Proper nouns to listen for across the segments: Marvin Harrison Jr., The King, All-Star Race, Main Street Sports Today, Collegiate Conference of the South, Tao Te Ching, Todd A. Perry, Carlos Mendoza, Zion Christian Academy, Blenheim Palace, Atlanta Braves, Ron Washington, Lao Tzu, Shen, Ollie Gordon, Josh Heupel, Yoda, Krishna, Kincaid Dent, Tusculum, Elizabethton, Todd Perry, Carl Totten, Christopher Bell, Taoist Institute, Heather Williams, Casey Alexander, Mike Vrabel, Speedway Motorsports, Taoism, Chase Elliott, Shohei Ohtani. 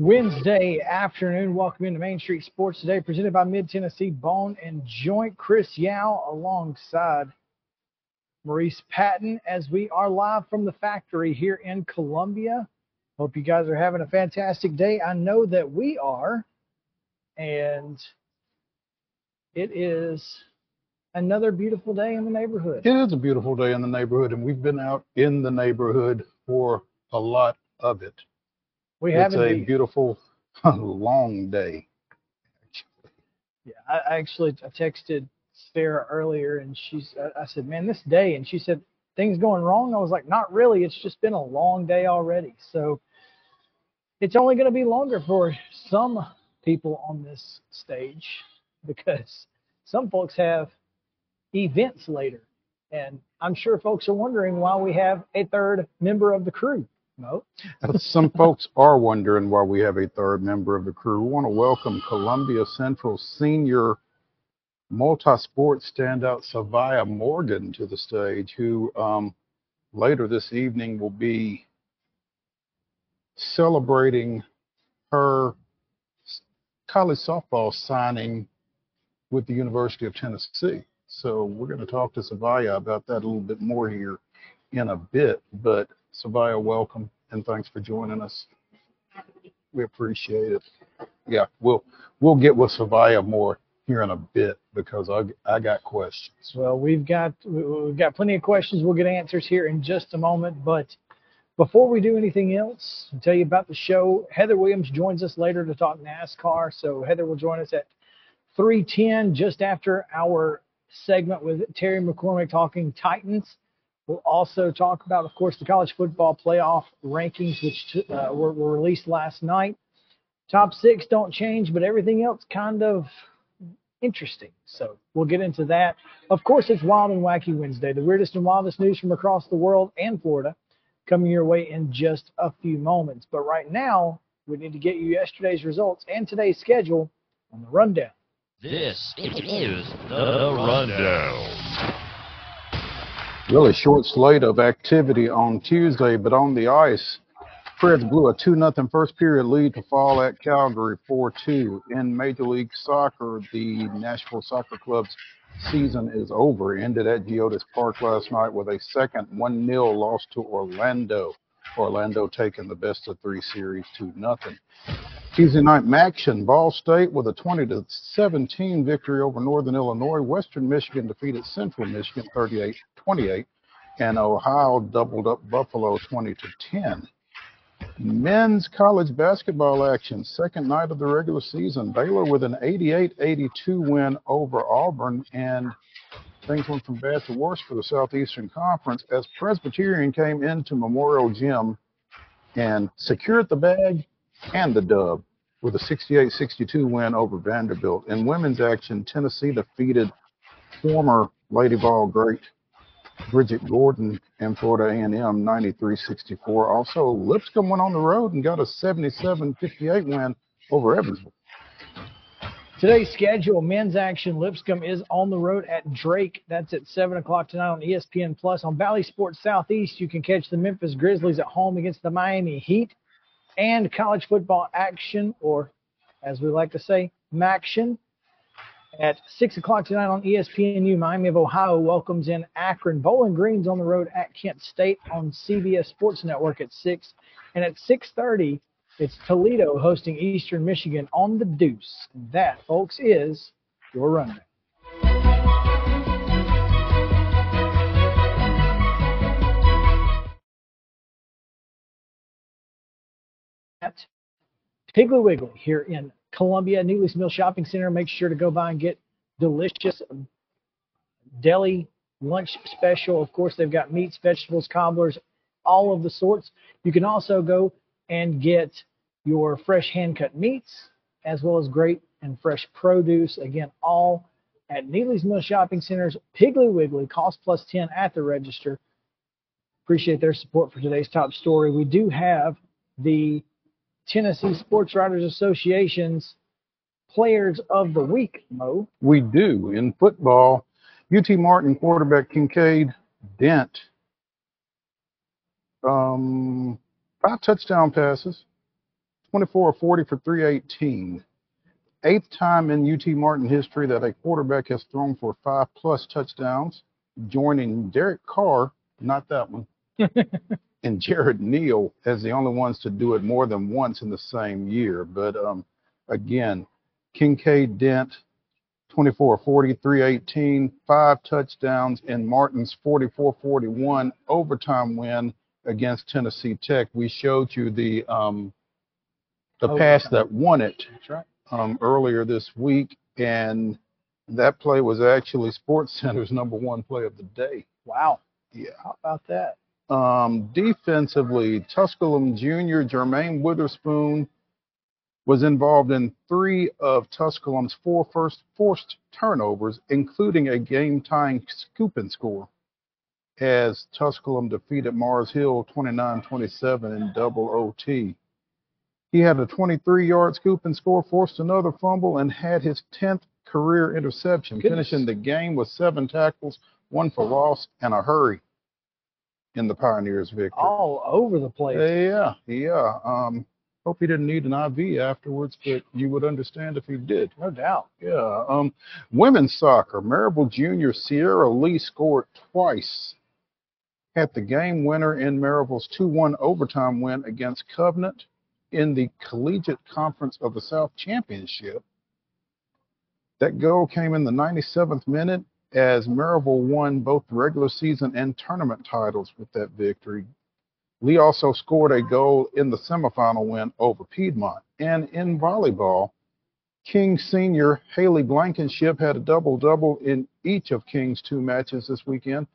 Wednesday afternoon. Welcome into Main Street Sports today, presented by Mid-Tennessee Bone and Joint. Chris Yao alongside Maurice Patton as we are live from the factory here in Columbia. Hope you guys are having a fantastic day. I know that we are, and it is another beautiful day in the neighborhood. It is a beautiful day in the neighborhood, and we've been out in the neighborhood for a lot of it. We have a beautiful, long day. Yeah, I texted Sarah earlier, and I said, "Man, this day," and she said, "Things going wrong?" I was like, "Not really. It's just been a long day already." So it's only going to be longer for some people on this stage because some folks have events later, and I'm sure folks are wondering why we have a third member of the crew. No. Some folks are wondering why we have a third member of the crew. We want to welcome Columbia Central senior multi-sport standout Savaya Morgan to the stage, who later this evening will be celebrating her college softball signing with the University of Tennessee. So we're going to talk to Savaya about that a little bit more here in a bit, but Savaya, welcome, and thanks for joining us. We appreciate it. Yeah, we'll get with Savaya more here in a bit because I got questions. Well, we've got plenty of questions. We'll get answers here in just a moment, but before we do anything else, I'll tell you about the show. Heather Williams joins us later to talk NASCAR, so Heather will join us at 3:10 just after our segment with Terry McCormick talking Titans. We'll also talk about, of course, the college football playoff rankings, which were released last night. Top six don't change, but everything else kind of interesting. So we'll get into that. Of course, it's Wild and Wacky Wednesday, the weirdest and wildest news from across the world and Florida coming your way in just a few moments. But right now, we need to get you yesterday's results and today's schedule on the rundown. This is the rundown. Really short slate of activity on Tuesday, but on the ice, Preds blew a 2-0 first period lead to fall at Calgary 4-2. In Major League Soccer, the Nashville Soccer Club's season is over. Ended at Geodis Park last night with a second 1-0 loss to Orlando. Orlando taking the best of three series 2-0. Tuesday night action, Ball State with a 20-17 victory over Northern Illinois. Western Michigan defeated Central Michigan 38-28, and Ohio doubled up Buffalo 20-10. Men's college basketball action, second night of the regular season. Baylor with an 88-82 win over Auburn, and things went from bad to worse for the Southeastern Conference as Presbyterian came into Memorial Gym and secured the bag and the dub with a 68-62 win over Vanderbilt. In women's action, Tennessee defeated former Lady Vol great Bridget Gordon and Florida A&M 93-64. Also, Lipscomb went on the road and got a 77-58 win over Evansville. Today's schedule, men's action, Lipscomb is on the road at Drake. That's at 7 o'clock tonight on ESPN+. On Valley Sports Southeast, you can catch the Memphis Grizzlies at home against the Miami Heat. And college football action, or as we like to say, MAction, at 6 o'clock tonight on ESPNU. Miami of Ohio welcomes in Akron. Bowling Green's on the road at Kent State on CBS Sports Network at 6. And at 6:30, it's Toledo hosting Eastern Michigan on the Deuce. And that, folks, is your rundown. At Piggly Wiggly here in Columbia, Neely's Mill Shopping Center. Make sure to go by and get delicious deli lunch special. Of course, they've got meats, vegetables, cobblers, all of the sorts. You can also go and get your fresh hand-cut meats as well as great and fresh produce. Again, all at Neely's Mill Shopping Center's Piggly Wiggly, cost plus 10 at the register. Appreciate their support for today's top story. We do have the Tennessee Sports Writers Association's Players of the Week, Mo. We do. In football, UT Martin quarterback Kincaid Dent, 5 touchdown passes, 24 of 40 for 318. Eighth time in UT Martin history that a quarterback has thrown for 5+ touchdowns, joining Derek Carr, not that one, and Jared Neal as the only ones to do it more than once in the same year. But again, Kincaid Dent, 24-40, 318, 5 touchdowns in Martin's 44-41 overtime win against Tennessee Tech. We showed you the pass that won it. That's right. Earlier this week, and that play was actually SportsCenter's #1 play of the day. Wow. Yeah. How about that? Defensively, Tusculum Jr. Jermaine Witherspoon was involved in 3 of Tusculum's 4 first forced turnovers, including a game-tying scoop and score, as Tusculum defeated Mars Hill 29-27 in double OT. He had a 23-yard scoop and score, forced another fumble, and had his 10th career interception, finishing the game with 7 tackles, 1 for loss, and a hurry in the Pioneers' victory. All over the place. Yeah, yeah. Hope he didn't need an IV afterwards, but you would understand if he did. No doubt. Yeah. Women's soccer. Maryville Junior Sierra Lee scored twice, had the game winner in Maryville's 2-1 overtime win against Covenant in the Collegiate Conference of the South Championship. That goal came in the 97th minute as Maryville won both regular season and tournament titles with that victory. Lee also scored a goal in the semifinal win over Piedmont. And in volleyball, King senior Haley Blankenship had a double-double in each of King's 2 matches this weekend.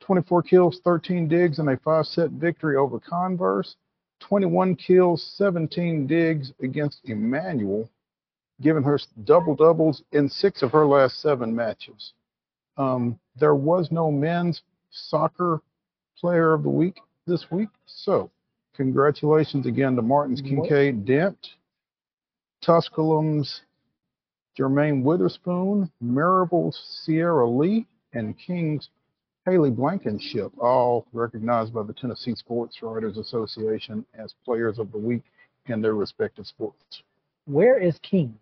24 kills, 13 digs, and a 5-set victory over Converse. 21 kills, 17 digs against Emmanuel, giving her double-doubles in 6 of her last 7 matches. There was no men's soccer player of the week this week, so congratulations again to Martin's Kincaid Dent, Tusculum's Jermaine Witherspoon, Maryville's Sierra Lee, and King's Haley Blankenship, all recognized by the Tennessee Sports Writers Association as players of the week in their respective sports. Where is King?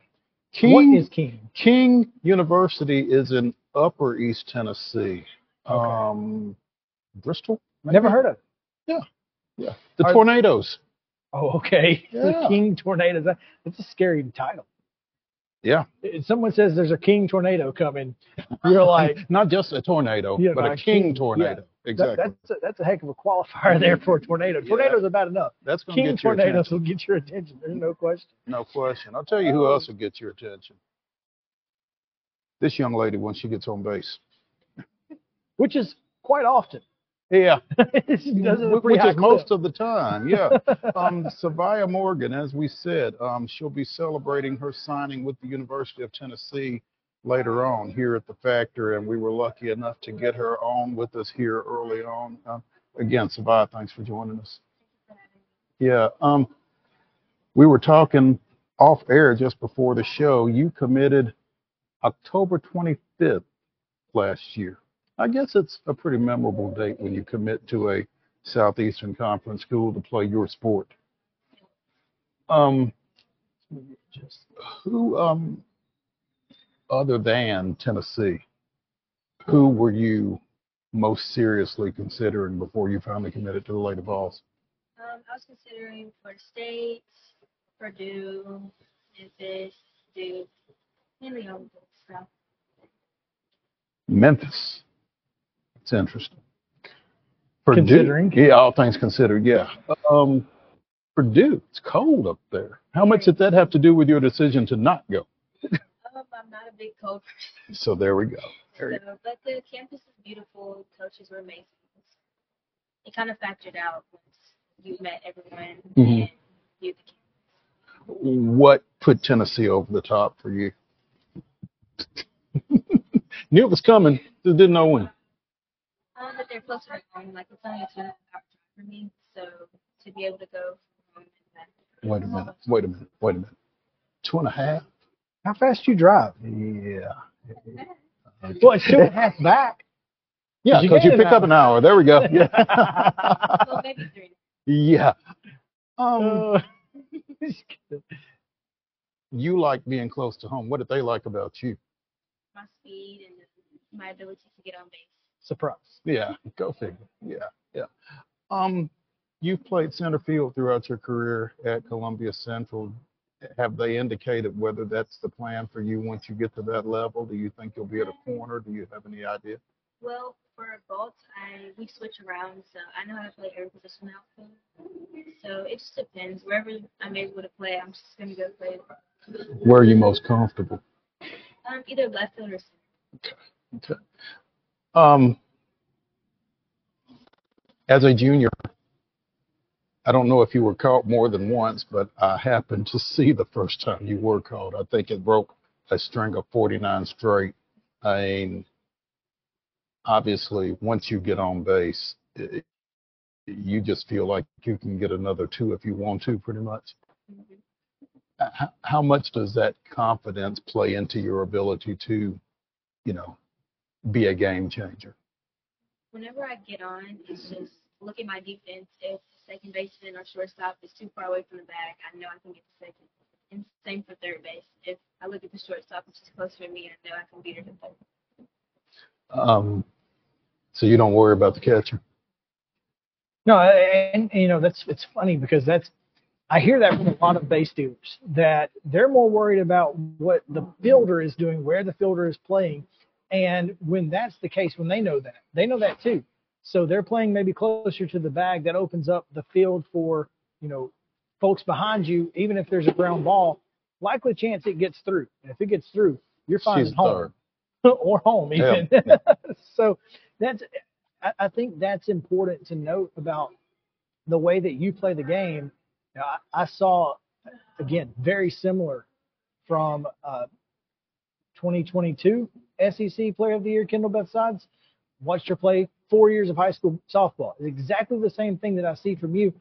What is King? King University is in Upper East Tennessee. Okay. Bristol? Maybe? Never heard of it. Yeah. Yeah. The Tornadoes. Oh, okay. Yeah. The King Tornadoes. That's a scary title. Yeah. If someone says there's a King tornado coming, you're like... Not just a tornado, but a king tornado. Yeah. Exactly. That's a heck of a qualifier there for a tornado. Tornadoes are bad enough. That's gonna King get your tornadoes attention. Will get your attention. There's no question. No question. I'll tell you who else will get your attention. This young lady once she gets on base. Which is quite often. Yeah. Which is most of the time, yeah. Savaya Morgan, as we said, she'll be celebrating her signing with the University of Tennessee later on here at the Factor, and we were lucky enough to get her on with us here early on. Again, Savaya, thanks for joining us. Yeah. We were talking off air just before the show. You committed October 25th last year. I guess it's a pretty memorable date when you commit to a Southeastern Conference school to play your sport. Who, other than Tennessee, who were you most seriously considering before you finally committed to the Lady Vols? I was considering Florida State, Purdue, Memphis, Duke, and the old stuff. Memphis. It's interesting. Purdue, considering. Yeah, all things considered, yeah. Purdue, it's cold up there. How much did that have to do with your decision to not go? I'm not a big cold person. So there we go. But the campus is beautiful. Coaches were amazing. It kind of factored out once you met everyone and you the campus. What put Tennessee over the top for you? Knew it was coming, just didn't know when. But they're close to home. Like, it's only a 2 hour drive for me, so to be able to go from home to that. Wait a minute. 2.5? How fast you drive? Yeah. Well, it's 2.5 back. Yeah, because you pick up an hour. There we go. Yeah. Well, maybe 3. Yeah. You like being close to home. What did they like about you? My speed and my ability to get on base. Surprise. Yeah, go figure. Yeah, yeah. You've played center field throughout your career at Columbia Central. Have they indicated whether that's the plan for you once you get to that level? Do you think you'll be at a corner? Do you have any idea? Well, for both, we switch around, so I know how to play every position now. So it just depends. Wherever I'm able to play, I'm just going to go play. Where are you most comfortable? Either left field or center. Okay. Okay. As a junior, I don't know if you were caught more than once, but I happened to see the first time you were caught. I think it broke a string of 49 straight. I mean, obviously, once you get on base, you just feel like you can get another two if you want to, pretty much. Mm-hmm. How much does that confidence play into your ability to, you know, be a game changer? Whenever I get on, it's just look at my defense. If second baseman or shortstop is too far away from the bag, I know I can get to second. And same for third base. If I look at the shortstop, which is closer to me, I know I can beat her to third. So you don't worry about the catcher? No, and you know, that's, it's funny because that's, I hear that from a lot of base dealers, that they're more worried about what the fielder is doing, where the fielder is playing. And when that's the case, when they know that too. So they're playing maybe closer to the bag. That opens up the field for, you know, folks behind you. Even if there's a ground ball, likely chance it gets through. And if it gets through, you're finding home or home even. Yeah. So that's, I think that's important to note about the way that you play the game. Now, I saw, again, very similar from 2022. SEC Player of the Year, Kendall Beth Sides. Watched her play 4 years of high school softball. It's exactly the same thing that I see from you.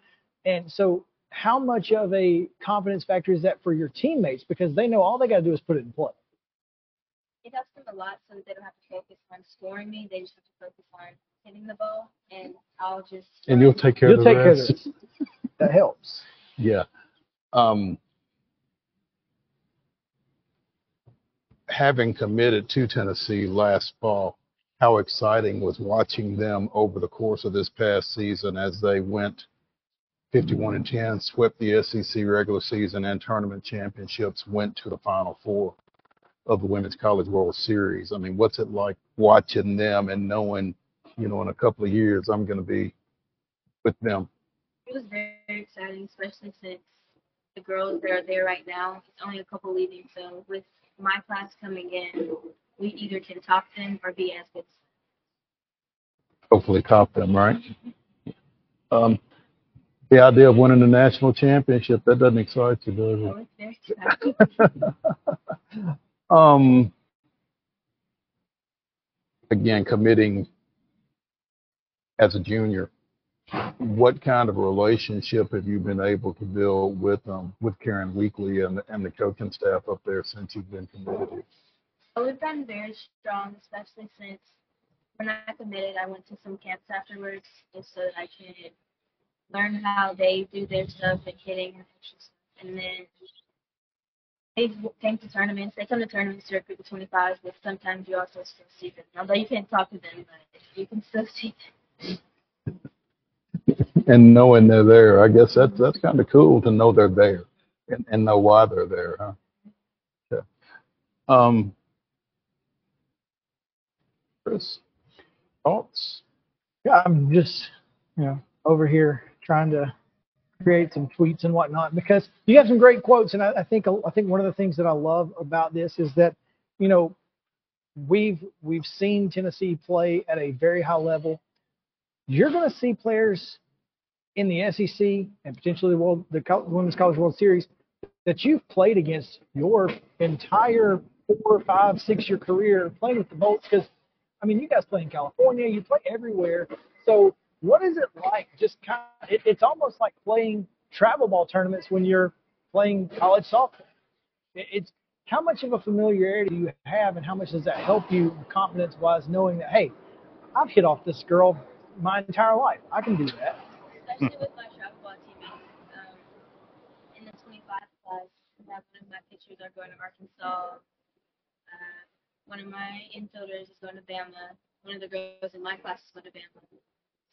And so how much of a confidence factor is that for your teammates? Because they know all they got to do is put it in play. It helps them a lot so that they don't have to focus on scoring me. They just have to focus on hitting the ball, and I'll just... And you'll take care of the rest. That helps. Yeah. Having committed to Tennessee last fall, how exciting was watching them over the course of this past season as they went 51-10, swept the SEC regular season and tournament championships, went to the Final Four of the Women's College World Series. I mean, what's it like watching them and knowing, you know, in a couple of years I'm going to be with them? It was very, very exciting, especially since the girls that are there right now, it's only a couple leaving, so with my class coming in, we either can top them or be as good. Hopefully top them, right? The idea of winning the national championship, that doesn't excite you, does it? Again, committing as a junior, what kind of relationship have you been able to build with Karen Weekly and the coaching staff up there since you've been committed? Well, we've been very strong, especially since when I committed, I went to some camps afterwards just so that I could learn how they do their stuff and hitting. And then they came to tournaments. They come to tournaments to recruit the 25s, but sometimes you also still see them. Although you can't talk to them, but you can still see them. And knowing they're there, I guess that's kind of cool to know they're there and know why they're there, huh? Yeah. Chris, thoughts? Yeah, I'm just, you know, over here trying to create some tweets and whatnot because you have some great quotes, and I think one of the things that I love about this is that, you know, we've seen Tennessee play at a very high level. You're going to see players in the SEC and potentially the Women's College World Series that you've played against your entire 4, 5, 6 year career playing with the Bolts, because, I mean, you guys play in California, you play everywhere. So what is it like just kind of, it's almost like playing travel ball tournaments when you're playing college softball. It's how much of a familiarity you have and how much does that help you confidence-wise knowing that, hey, I've hit off this girl my entire life. I can do that. Especially with my travel ball teammates in the 25 that one of my pitchers are going to Arkansas. One of my infielders is going to Bama. One of the girls in my class is going to Bama.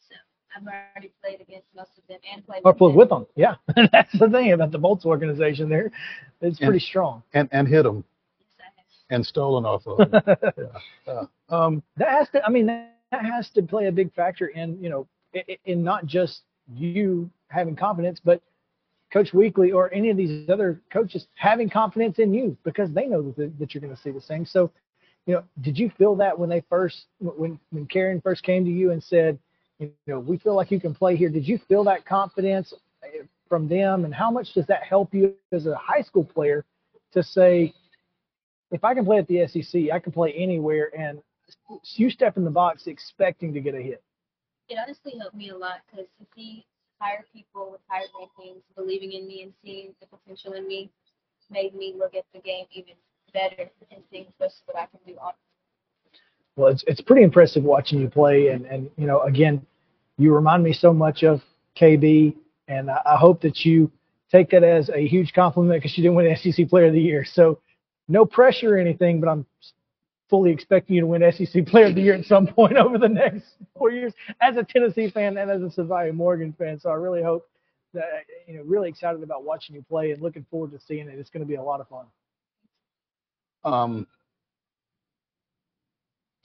So I've already played against most of them and played with them. Yeah, that's the thing about the Bolts organization there. It's pretty strong. And hit them. And stolen off of them. That has to, I mean, that has to play a big factor in, you know, in not just you having confidence, but Coach Weekly or any of these other coaches having confidence in you because they know that you're going to see the same. So, you know, did you feel that when they first, when Karen first came to you and said, you know, we feel like you can play here, did you feel that confidence from them? And how much does that help you as a high school player to say, if I can play at the SEC, I can play anywhere, and you step in the box expecting to get a hit? It honestly helped me a lot because to see higher people with higher rankings believing in me and seeing the potential in me made me look at the game even better and seeing just what I can do on it. Well, it's pretty impressive watching you play, and you know, again, you remind me so much of KB, and I hope that you take that as a huge compliment because you didn't win SEC Player of the Year. So no pressure or anything, but I'm fully expecting you to win SEC Player of the Year at some point over the next 4 years as a Tennessee fan and as a Savaya Morgan fan. So I really hope that, you know, really excited about watching you play and looking forward to seeing it. It's going to be a lot of fun.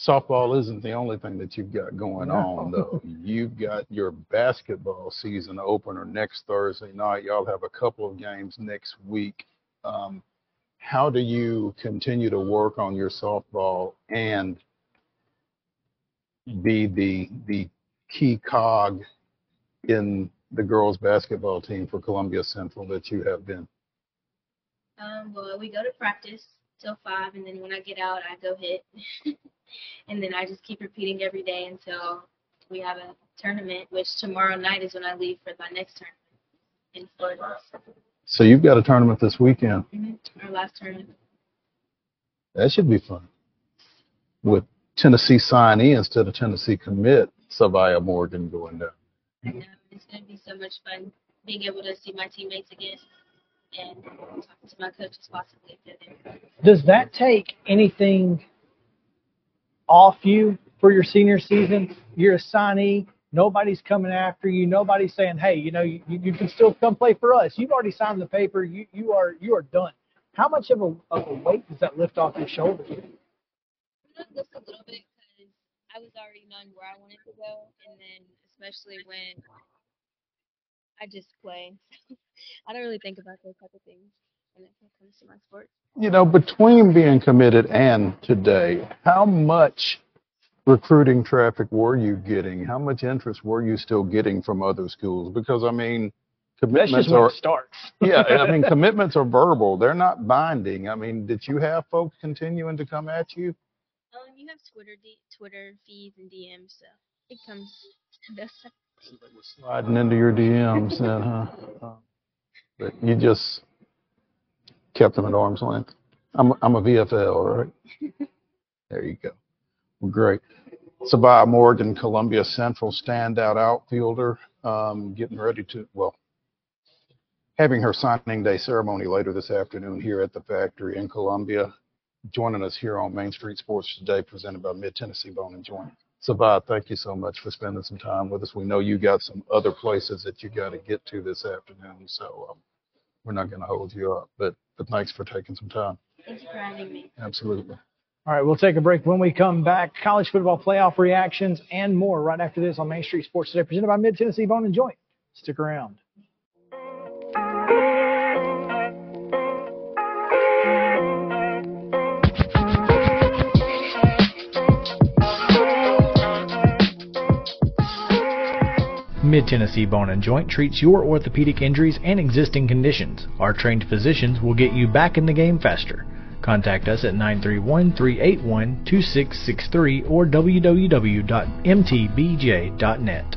Softball isn't the only thing that you've got going on, though. You've got your basketball season opener next Thursday night. Y'all have a couple of games next week. How do you continue to work on your softball and be the key cog in the girls basketball team for Columbia Central that you have been? Well, we go to practice till 5, and then when I get out, I go hit. And then I just keep repeating every day until we have a tournament, which tomorrow night is when I leave for my next tournament in Florida. So you've got a tournament this weekend. Our last tournament. That should be fun. With Tennessee signee instead of Tennessee commit, Savaya Morgan going down. I know. It's going to be so much fun being able to see my teammates again and talking to my coaches possibly if they're there. Does that take anything off you for your senior season? You're a signee. Nobody's coming after you. Nobody's saying, hey, you know, you can still come play for us. You've already signed the paper. You are done. How much of a weight does that lift off your shoulders? Just a little bit because I was already knowing where I wanted to go, and then especially when I just play. I don't really think about those type of things when it comes to my sport. You know, between being committed and today, how much – recruiting traffic were you getting? How much interest were you still getting from other schools? Because, I mean, commitments that's just where it starts. Yeah, I mean, commitments are verbal. They're not binding. I mean, did you have folks continuing to come at you? You have Twitter feeds and DMs, so it comes to those type of things. Somebody was sliding into your DMs then, huh? But you just kept them at arm's length. I'm a VFL, right? There you go. Great. Savaya Morgan, Columbia Central standout outfielder, getting ready to, well, having her signing day ceremony later this afternoon here at the factory in Columbia. Joining us here on Main Street Sports today, presented by Mid-Tennessee Bone and Joint. Savaya, thank you so much for spending some time with us. We know you got some other places that you got to get to this afternoon, so we're not going to hold you up, but thanks for taking some time. Thank you for having me. Absolutely. All right, we'll take a break. When we come back, college football playoff reactions and more right after this on Main Street Sports today, presented by Mid-Tennessee Bone and Joint. Stick around. Mid-Tennessee Bone and Joint treats your orthopedic injuries and existing conditions. Our trained physicians will get you back in the game faster. Contact us at 931-381-2663 or www.mtbj.net.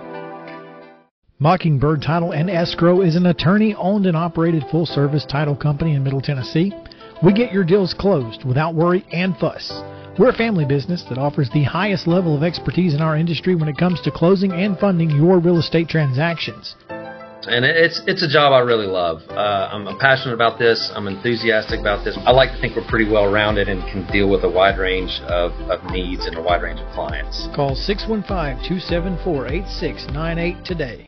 Mockingbird Title and Escrow is an attorney-owned and operated full-service title company in Middle Tennessee. We get your deals closed without worry and fuss. We're a family business that offers the highest level of expertise in our industry when it comes to closing and funding your real estate transactions. And it's a job I really love. I'm passionate about this. I'm enthusiastic about this. I like to think we're pretty well-rounded and can deal with a wide range of needs and a wide range of clients. Call 615-274-8698 today.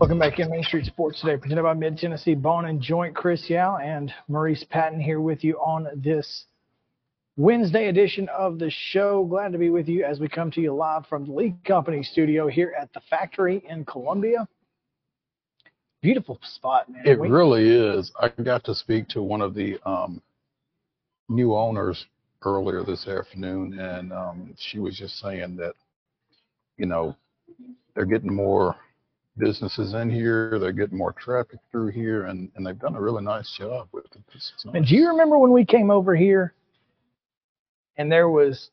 Welcome back in Main Street Sports today, presented by Mid-Tennessee Bone and Joint. Chris Yao and Maurice Patton here with you on this Wednesday edition of the show. Glad to be with you as we come to you live from the Lee Company studio here at the factory in Columbia. Beautiful spot, man. It really is. I got to speak to one of the new owners earlier this afternoon, and she was just saying that, you know, they're getting more businesses in here, they're getting more traffic through here, and they've done a really nice job with it. Nice. And do you remember when we came over here and there was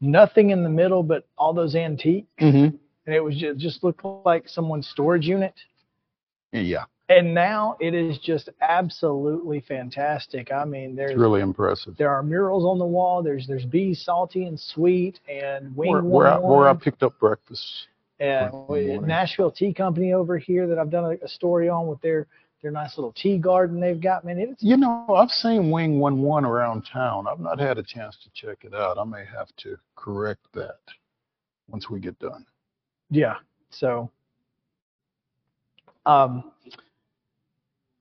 nothing in the middle but all those antiques? Mm-hmm. And it was just looked like someone's storage unit. Yeah. And now it is just absolutely fantastic. I mean, it's really impressive. There are murals on the wall. There's bees, salty and sweet, and wing where I picked up breakfast. Nashville Tea Company over here that I've done a story on with their nice little tea garden they've got. Man, it's, you know, I've seen Wing 11 around town. I've not had a chance to check it out. I may have to correct that once we get done. Yeah. So talk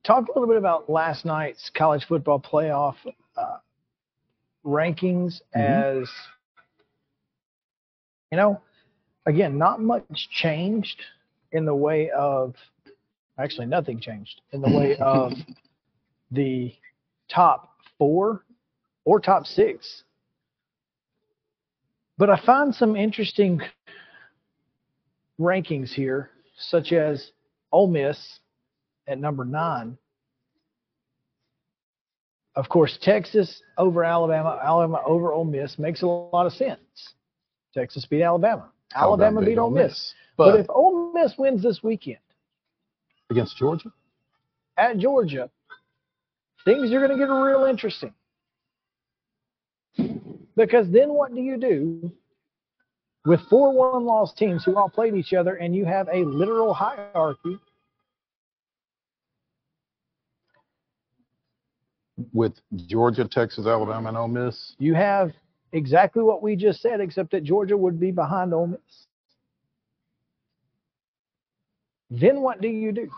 a little bit about last night's college football playoff rankings. Mm-hmm. As you know, again, not much changed in the way of – actually, nothing changed in the way of the top four or top six. But I find some interesting rankings here, such as Ole Miss at number 9. Of course, Texas over Alabama, Alabama over Ole Miss makes a lot of sense. Texas beat Alabama. Alabama beat Ole Miss. But if Ole Miss wins this weekend against Georgia, at Georgia, things are going to get real interesting. Because then what do you do with 4-1 loss teams who all played each other and you have a literal hierarchy? With Georgia, Texas, Alabama, and Ole Miss? You have exactly what we just said, except that Georgia would be behind Ole Miss. Then what do you do?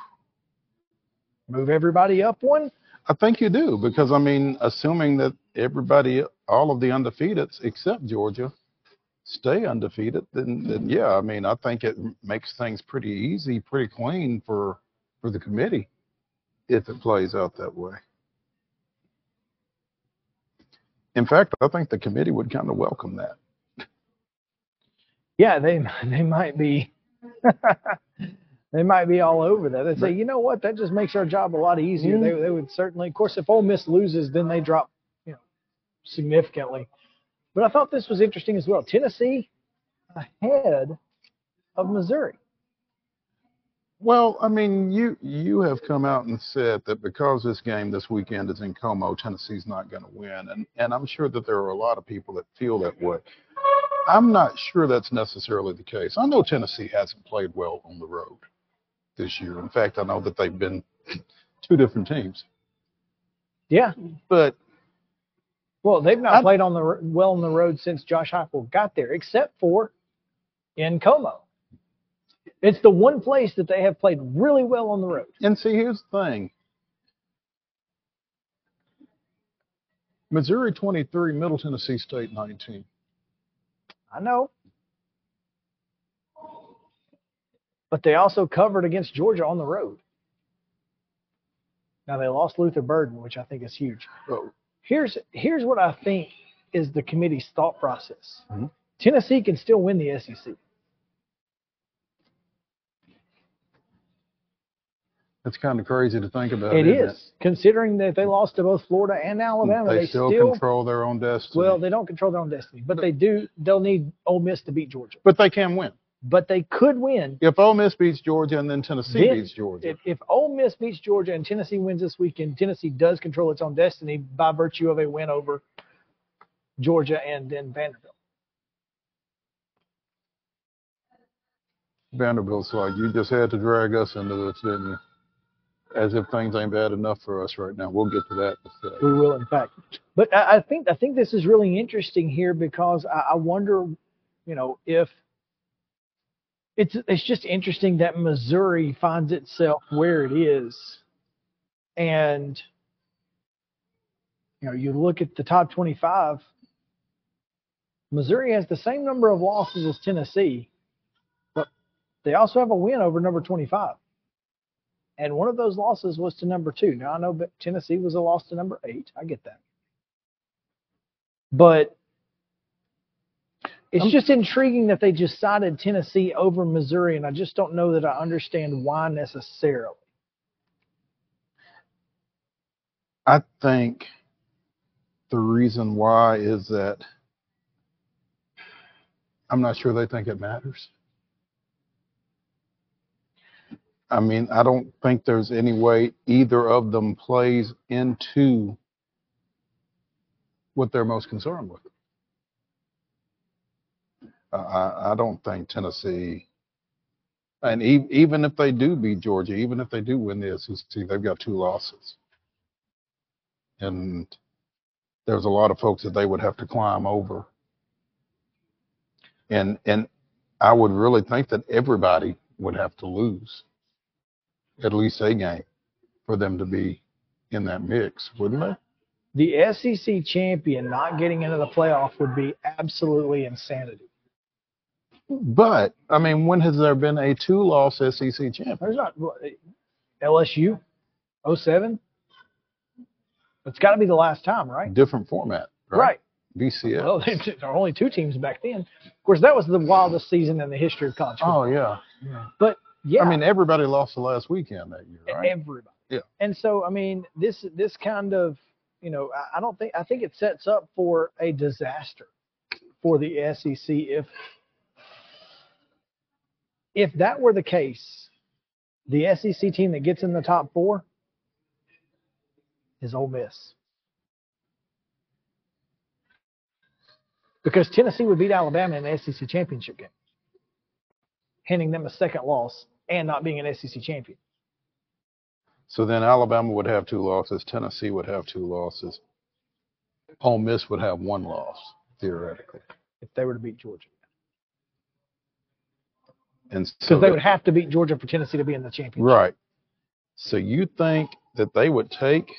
Move everybody up one, I think you do, because, I mean, assuming that everybody, all of the undefeateds except Georgia, stay undefeated, then yeah, I mean, I think it makes things pretty easy, pretty clean for the committee if it plays out that way. In fact, I think the committee would kind of welcome that. Yeah, they might be they might be all over that. They'd say, you know what, that just makes our job a lot easier. Mm-hmm. They would certainly, of course, if Ole Miss loses, then they drop, you know, significantly. But I thought this was interesting as well. Tennessee ahead of Missouri. Well, I mean, you have come out and said that because this game this weekend is in Como, Tennessee's not going to win. And I'm sure that there are a lot of people that feel that way. I'm not sure that's necessarily the case. I know Tennessee hasn't played well on the road this year. In fact, I know that they've been two different teams. Yeah. But well, they've not played well on the road since Josh Heupel got there, except for in Como. It's the one place that they have played really well on the road. And see, here's the thing. Missouri 23, Middle Tennessee State 19. I know. But they also covered against Georgia on the road. Now, they lost Luther Burden, which I think is huge. Oh. Here's what I think is the committee's thought process. Mm-hmm. Tennessee can still win the SEC. That's kind of crazy to think about. It is, considering that they lost to both Florida and Alabama. They still control their own destiny. Well, they don't control their own destiny, but they do. They'll need Ole Miss to beat Georgia. But they can win. But they could win. If Ole Miss beats Georgia and then Tennessee beats Georgia. If Ole Miss beats Georgia and Tennessee wins this weekend, Tennessee does control its own destiny by virtue of a win over Georgia and then Vanderbilt. Vanderbilt's like, you just had to drag us into this, didn't you? As if things ain't bad enough for us right now. We'll get to that. We will, in fact. But I think this is really interesting here, because I wonder, you know, if it's just interesting that Missouri finds itself where it is. And, you know, you look at the top 25, Missouri has the same number of losses as Tennessee, but they also have a win over number 25. And one of those losses was to number 2. Now, I know Tennessee was a loss to number 8. I get that. But it's just intriguing that they just cited Tennessee over Missouri, and I just don't know that I understand why necessarily. I think the reason why is that I'm not sure they think it matters. I mean, I don't think there's any way either of them plays into what they're most concerned with. I don't think Tennessee, and even if they do beat Georgia, even if they do win the SEC, they've got 2 losses. And there's a lot of folks that they would have to climb over. And I would really think that everybody would have to lose at least a game for them to be in that mix, wouldn't they? The SEC champion not getting into the playoff would be absolutely insanity. But, I mean, when has there been a 2-loss SEC champion? There's not. LSU, 07. It's got to be the last time, right? Different format, right? BCS. Well, there were only 2 teams back then. Of course, that was the wildest season in the history of college football. Oh, yeah. But, yeah. I mean, everybody lost the last weekend that year, right? Everybody. Yeah. And so, I mean, this kind of, you know, I think it sets up for a disaster for the SEC if that were the case. The SEC team that gets in the top 4 is Ole Miss. Because Tennessee would beat Alabama in the SEC championship game, handing them a second loss and not being an SEC champion. So then Alabama would have 2 losses. Tennessee would have 2 losses. Ole Miss would have 1 loss, theoretically. If they were to beat Georgia. And so they would have to beat Georgia for Tennessee to be in the championship. Right. So you think that they would take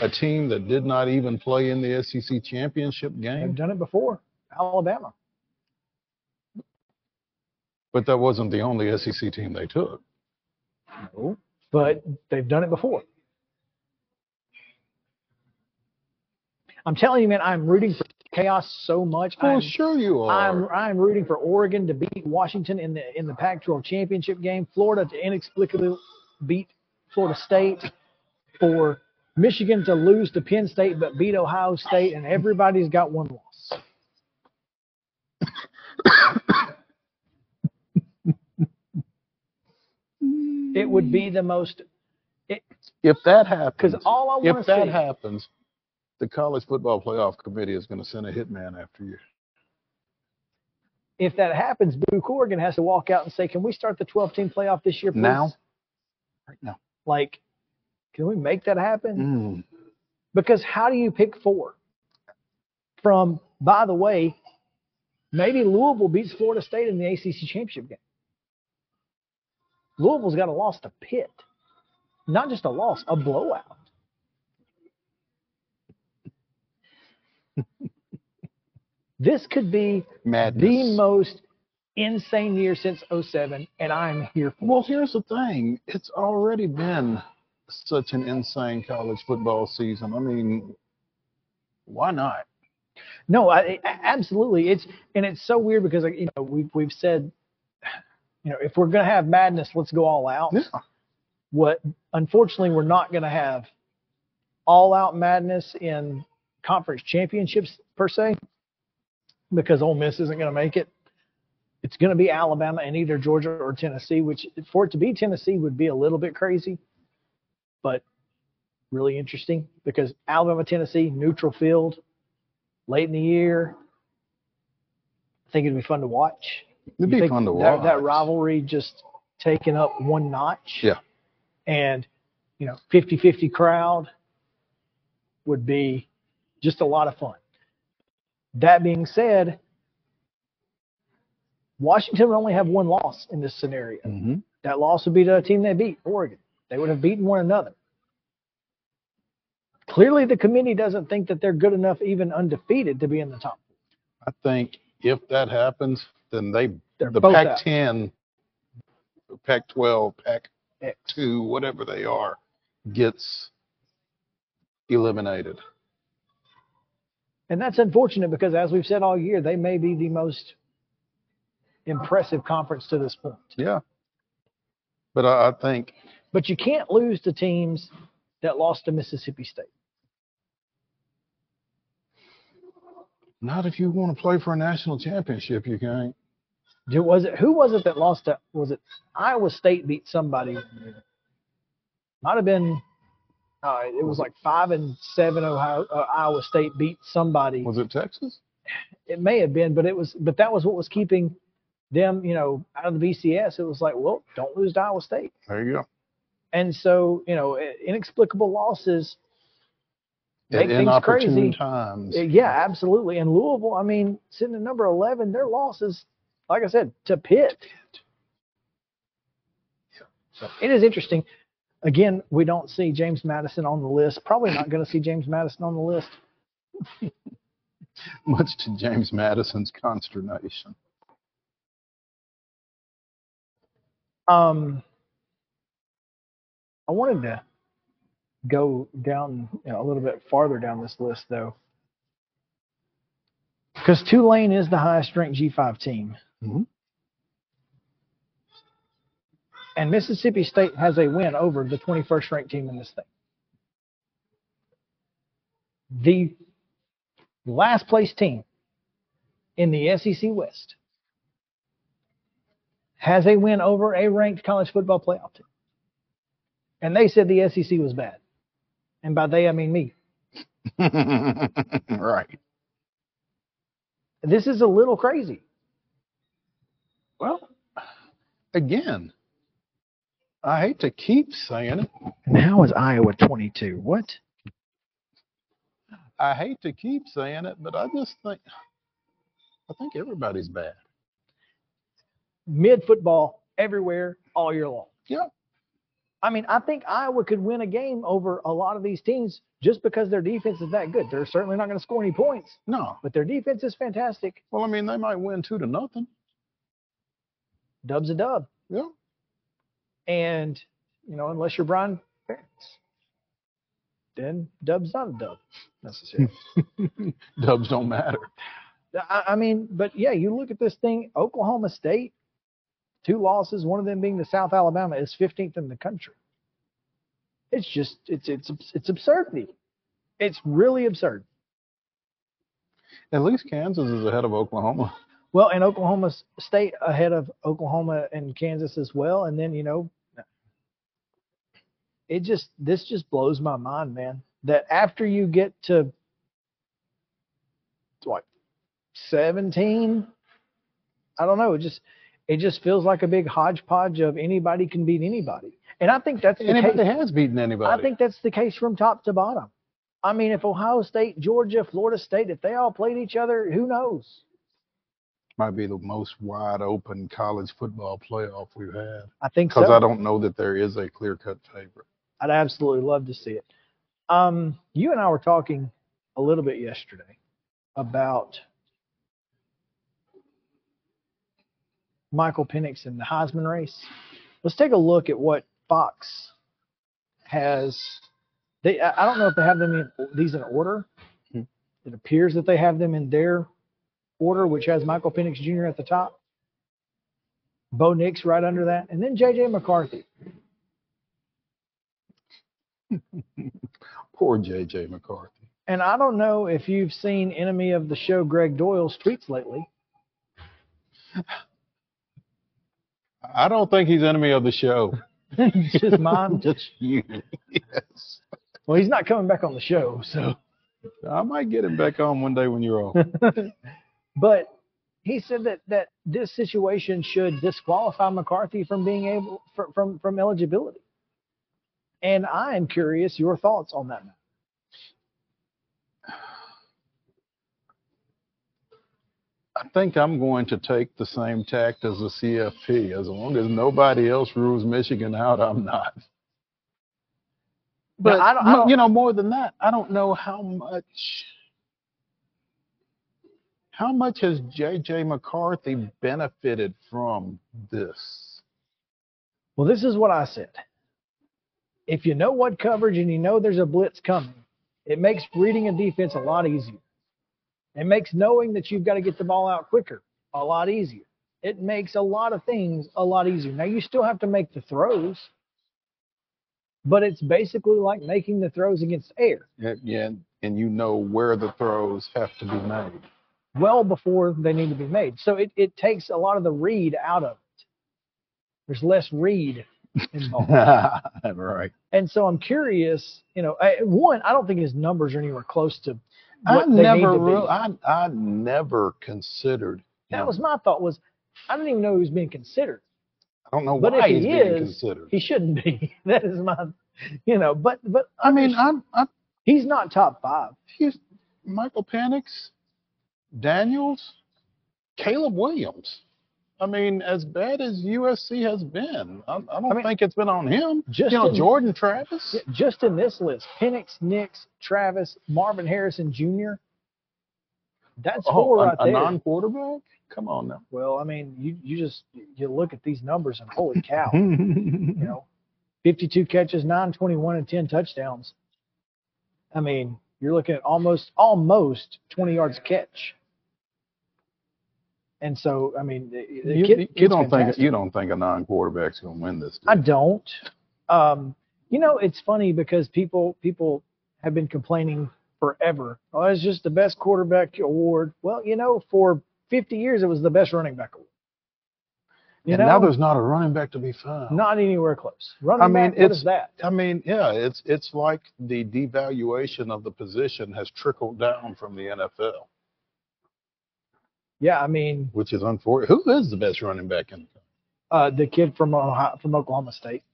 a team that did not even play in the SEC championship game? They've done it before, Alabama. But that wasn't the only SEC team they took. No, but they've done it before. I'm telling you, man, I'm rooting for chaos so much. Well, sure you are. I'm rooting for Oregon to beat Washington in the Pac-12 championship game, Florida to inexplicably beat Florida State, for Michigan to lose to Penn State but beat Ohio State, and everybody's got one loss. It would be the most. If that happens, because all I want to see. If that happens, the College Football Playoff Committee is going to send a hitman after you. If that happens, Boo Corrigan has to walk out and say, "Can we start the 12-team playoff this year, please?" Now, right now. Like, can we make that happen? Because how do you pick four? From, by the way, maybe Louisville beats Florida State in the ACC championship game. Louisville's got a loss to Pitt. Not just a loss, a blowout. This could be madness. The most insane year since 2007, and I'm here for it. Well, here's the thing. It's already been such an insane college football season. I mean, why not? No, absolutely. It's so weird because, you know, we've said, you know, if we're going to have madness, let's go all out. Yeah. Unfortunately, we're not going to have all-out madness in conference championships per se, because Ole Miss isn't going to make it. It's going to be Alabama and either Georgia or Tennessee, which for it to be Tennessee would be a little bit crazy, but really interesting, because Alabama, Tennessee, neutral field, late in the year. I think it'd be fun to watch. It'd be fun to watch. That rivalry just taken up one notch. Yeah. And, you know, 50-50 crowd would be just a lot of fun. That being said, Washington would only have one loss in this scenario. Mm-hmm. That loss would be to a team they beat, Oregon. They would have beaten one another. Clearly, the committee doesn't think that they're good enough, even undefeated, to be in the top. I think if that happens, then the Pac-10, Pac-12, Pac-2, whatever they are, gets eliminated. And that's unfortunate because, as we've said all year, they may be the most impressive conference to this point. Yeah. But I think... But you can't lose to teams that lost to Mississippi State. Not if you want to play for a national championship, you can't. Who was it that lost to? Was it Iowa State beat somebody? Might have been. It was like 5-7. Iowa State beat somebody. Was it Texas? It may have been, but it was. But that was what was keeping them, you know, out of the BCS. It was like, well, don't lose to Iowa State. There you go. And so, you know, inexplicable losses make things crazy. Times. Yeah, absolutely. And Louisville, I mean, sitting at number 11, their losses, like I said, to Pitt. Yeah. So it is interesting. Again, we don't see James Madison on the list. Probably not going to see James Madison on the list. Much to James Madison's consternation. I wanted to go down, you know, a little bit farther down this list, though, because Tulane is the highest-ranked G5 team. Mm-hmm. And Mississippi State has a win over the 21st-ranked team in this thing. The last-place team in the SEC West has a win over a ranked college football playoff team. And they said the SEC was bad. And by they, I mean me. Right. This is a little crazy. Well, again, I hate to keep saying it. Now is Iowa 22. What? I hate to keep saying it, but I think everybody's bad. Mid football everywhere all year long. Yeah. I mean, I think Iowa could win a game over a lot of these teams just because their defense is that good. They're certainly not going to score any points. No. But their defense is fantastic. Well, I mean, they might win 2-0. Dub's a dub. Yeah. And, you know, unless you're Brian Ferentz, then dub's not a dub necessarily. Dubs don't matter. I mean, but, yeah, you look at this thing, Oklahoma State, 2 losses, one of them being to South Alabama, is 15th in the country. It's just, it's absurdity. It's really absurd. At least Kansas is ahead of Oklahoma. Well, and Oklahoma State ahead of Oklahoma and Kansas as well. And then, you know, it just, this just blows my mind, man, that after you get to, what, 17? I don't know. It just feels like a big hodgepodge of anybody can beat anybody. And I think that's the case. Anybody has beaten anybody. I think that's the case from top to bottom. I mean, if Ohio State, Georgia, Florida State, if they all played each other, who knows? Might be the most wide open college football playoff we've had. I think so. Because I don't know that there is a clear-cut favorite. I'd absolutely love to see it. You and I were talking a little bit yesterday about Michael Penix in the Heisman race. Let's take a look at what Fox has. I don't know if they have them these in order. It appears that they have them in their order, which has Michael Penix Jr. at the top, Bo Nix right under that, and then J.J. McCarthy. Poor J.J. McCarthy. And I don't know if you've seen enemy of the show Greg Doyle's tweets lately. I don't think he's enemy of the show. Just mine? Just you. Yes. Well, he's not coming back on the show, so. I might get him back on one day when you're off. But he said that this situation should disqualify McCarthy from being able from eligibility. And I am curious your thoughts on that matter. I think I'm going to take the same tact as the CFP. As long as nobody else rules Michigan out, I'm not. But, I don't, you know, more than that, I don't know how much has J.J. McCarthy benefited from this? Well, this is what I said. If you know what coverage and you know there's a blitz coming, it makes reading a defense a lot easier. It makes knowing that you've got to get the ball out quicker a lot easier. It makes a lot of things a lot easier. Now, you still have to make the throws, but it's basically like making the throws against air. Yeah, and you know where the throws have to be made. Well before they need to be made. So it takes a lot of the read out of it. There's less read involved. Right. And so I'm curious, you know, one, I don't think his numbers are anywhere close to – I never considered him. That was my thought. Was I didn't even know he was being considered. I don't know why he's being considered. He shouldn't be. That is my, you know. But I mean, he's not top five. He's Michael Penix, Daniels, Caleb Williams. I mean, as bad as USC has been, I don't think it's been on him. Just Jordan Travis. Just in this list, Penix, Nix, Travis, Marvin Harrison Jr. That's four right there. A non-quarterback? Come on now. Well, I mean, you look at these numbers and holy cow. You know, 52 catches, 921 and 10 touchdowns. I mean, you're looking at almost 20 yards a catch. And so, I mean, you don't think a non-quarterback's going to win this? I don't. You know, it's funny because people have been complaining forever. Oh, it's just the best quarterback award. Well, you know, for 50 years it was the best running back award. Now there's not a running back to be found. Not anywhere close. Running back, what is that? I mean, yeah, it's like the devaluation of the position has trickled down from the NFL. Yeah, I mean, which is unfortunate. Who is the best running back in the country? The kid from Oklahoma State,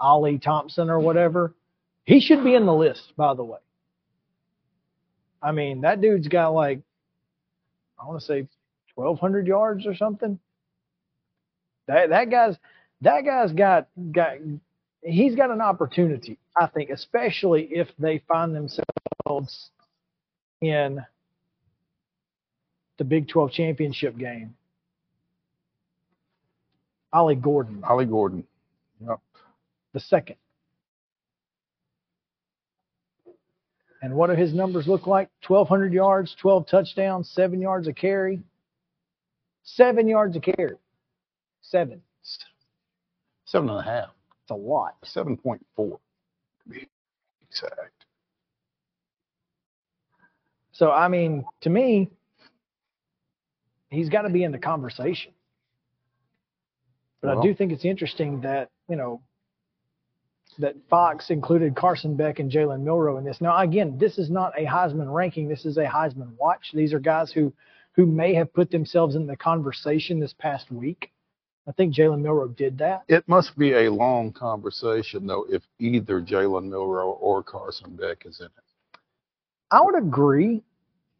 Ollie Thompson or whatever. He should be in the list, by the way. I mean, that dude's got like, I want to say, 1,200 yards or something. That guy's got he's got an opportunity, I think, especially if they find themselves in the Big 12 championship game. Ollie Gordon. Yep. The second. And what do his numbers look like? 1,200 yards, 12 touchdowns, 7 yards a carry. 7 yards a carry. Seven. 7.5. It's a lot. 7.4 to be exact. So, I mean, to me, he's got to be in the conversation. But well, I do think it's interesting that, you know, that Fox included Carson Beck and Jalen Milroe in this. Now, again, this is not a Heisman ranking. This is a Heisman watch. These are guys who may have put themselves in the conversation this past week. I think Jalen Milroe did that. It must be a long conversation, though, if either Jalen Milroe or Carson Beck is in it. I would agree.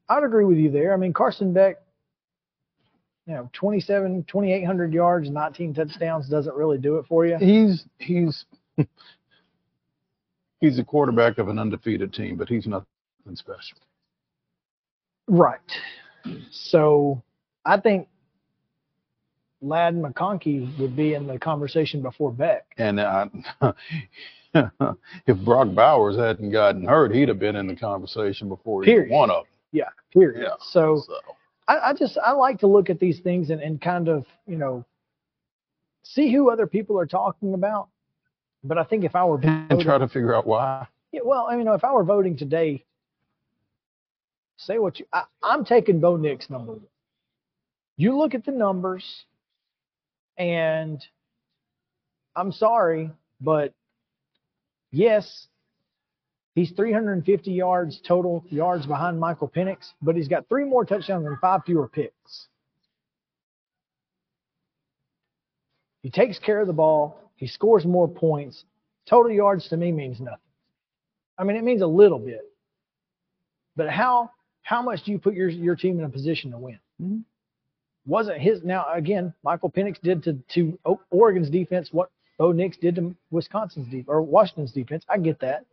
I would agree with you there. I mean, Carson Beck, you know, 2,800 yards, 19 touchdowns doesn't really do it for you. He's the quarterback of an undefeated team, but he's nothing special. Right. So I think Ladd McConkey would be in the conversation before Beck. And if Brock Bowers hadn't gotten hurt, he'd have been in the conversation before either one of them. Yeah, period. Yeah, so I like to look at these things and kind of, you know, see who other people are talking about. But I think if I were voting, and try to figure out why. Yeah, well, I mean, if I were voting today, say what you. I'm taking Bo Nix number one. You look at the numbers, and I'm sorry, but yes, he's 350 yards total yards behind Michael Penix, but he's got 3 more touchdowns and 5 fewer picks. He takes care of the ball. He scores more points. Total yards to me means nothing. I mean, it means a little bit. But how much do you put your team in a position to win? Mm-hmm. Wasn't his – now, again, Michael Penix did to Oregon's defense what Bo Nix did to Wisconsin's defense – or Washington's defense. I get that.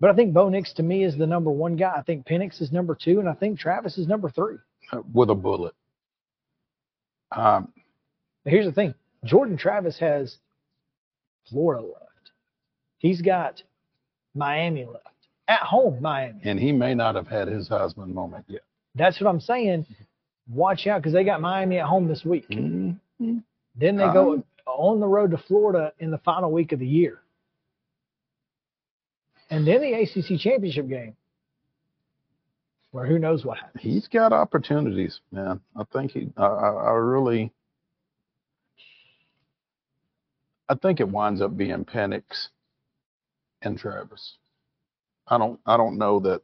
But I think Bo Nix, to me, is the number one guy. I think Penix is number 2, and I think Travis is number 3. With a bullet. Here's the thing. Jordan Travis has – Florida left. He's got Miami left. At home, Miami. And he may not have had his Heisman moment yet. That's what I'm saying. Watch out, because they got Miami at home this week. Mm-hmm. Then they go on the road to Florida in the final week of the year. And then the ACC championship game, where who knows what happens. He's got opportunities, man. I think he – I really – I think it winds up being Penix and Travis. I don't know that.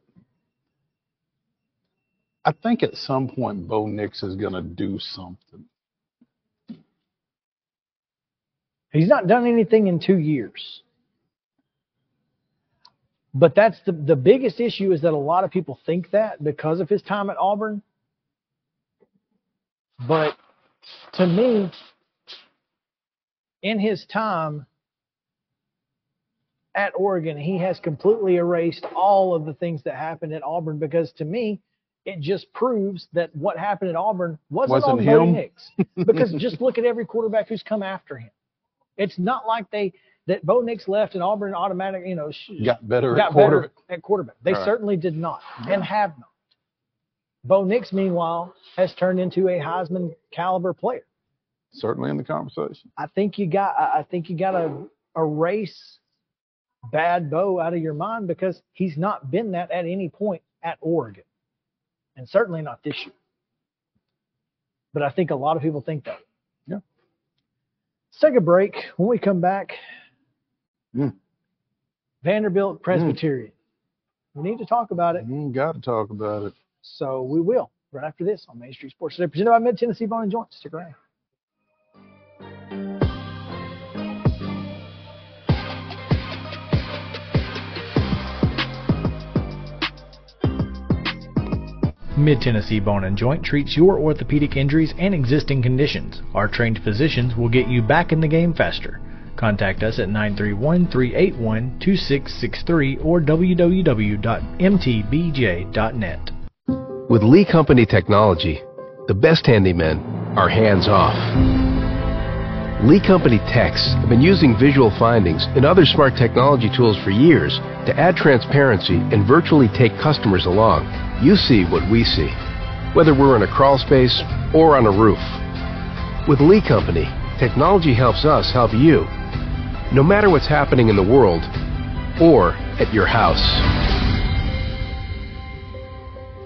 I think at some point Bo Nix is going to do something. He's not done anything in 2 years. But that's the biggest issue is that a lot of people think that because of his time at Auburn. But to me, in his time at Oregon, he has completely erased all of the things that happened at Auburn because, to me, it just proves that what happened at Auburn wasn't on Bo Nix. Because just look at every quarterback who's come after him. It's not like that Bo Nix left and Auburn automatically, you know, got better at quarterback. They certainly did not and have not. Bo Nix, meanwhile, has turned into a Heisman caliber player. Certainly in the conversation. I think you got to erase bad Bo out of your mind because he's not been that at any point at Oregon, and certainly not this year. But I think a lot of people think that. Yeah. Let's take a break. When we come back, Vanderbilt Presbyterian. We need to talk about it. We got to talk about it. So we will right after this on Main Street Sports Today, presented by Mid-Tennessee Bone and Joint. Stick around. Mid-Tennessee Bone and Joint treats your orthopedic injuries and existing conditions. Our trained physicians will get you back in the game faster. Contact us at 931-381-2663 or www.mtbj.net. With Lee Company Technology, the best handymen are hands-off. Lee Company techs have been using visual findings and other smart technology tools for years to add transparency and virtually take customers along. You see what we see, whether we're in a crawl space or on a roof. With Lee Company, technology helps us help you, no matter what's happening in the world or at your house.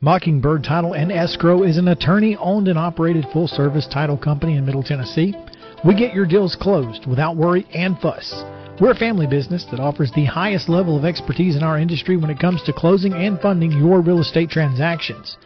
Mockingbird Title and Escrow is an attorney-owned and operated full-service title company in Middle Tennessee. We get your deals closed without worry and fuss. We're a family business that offers the highest level of expertise in our industry when it comes to closing and funding your real estate transactions.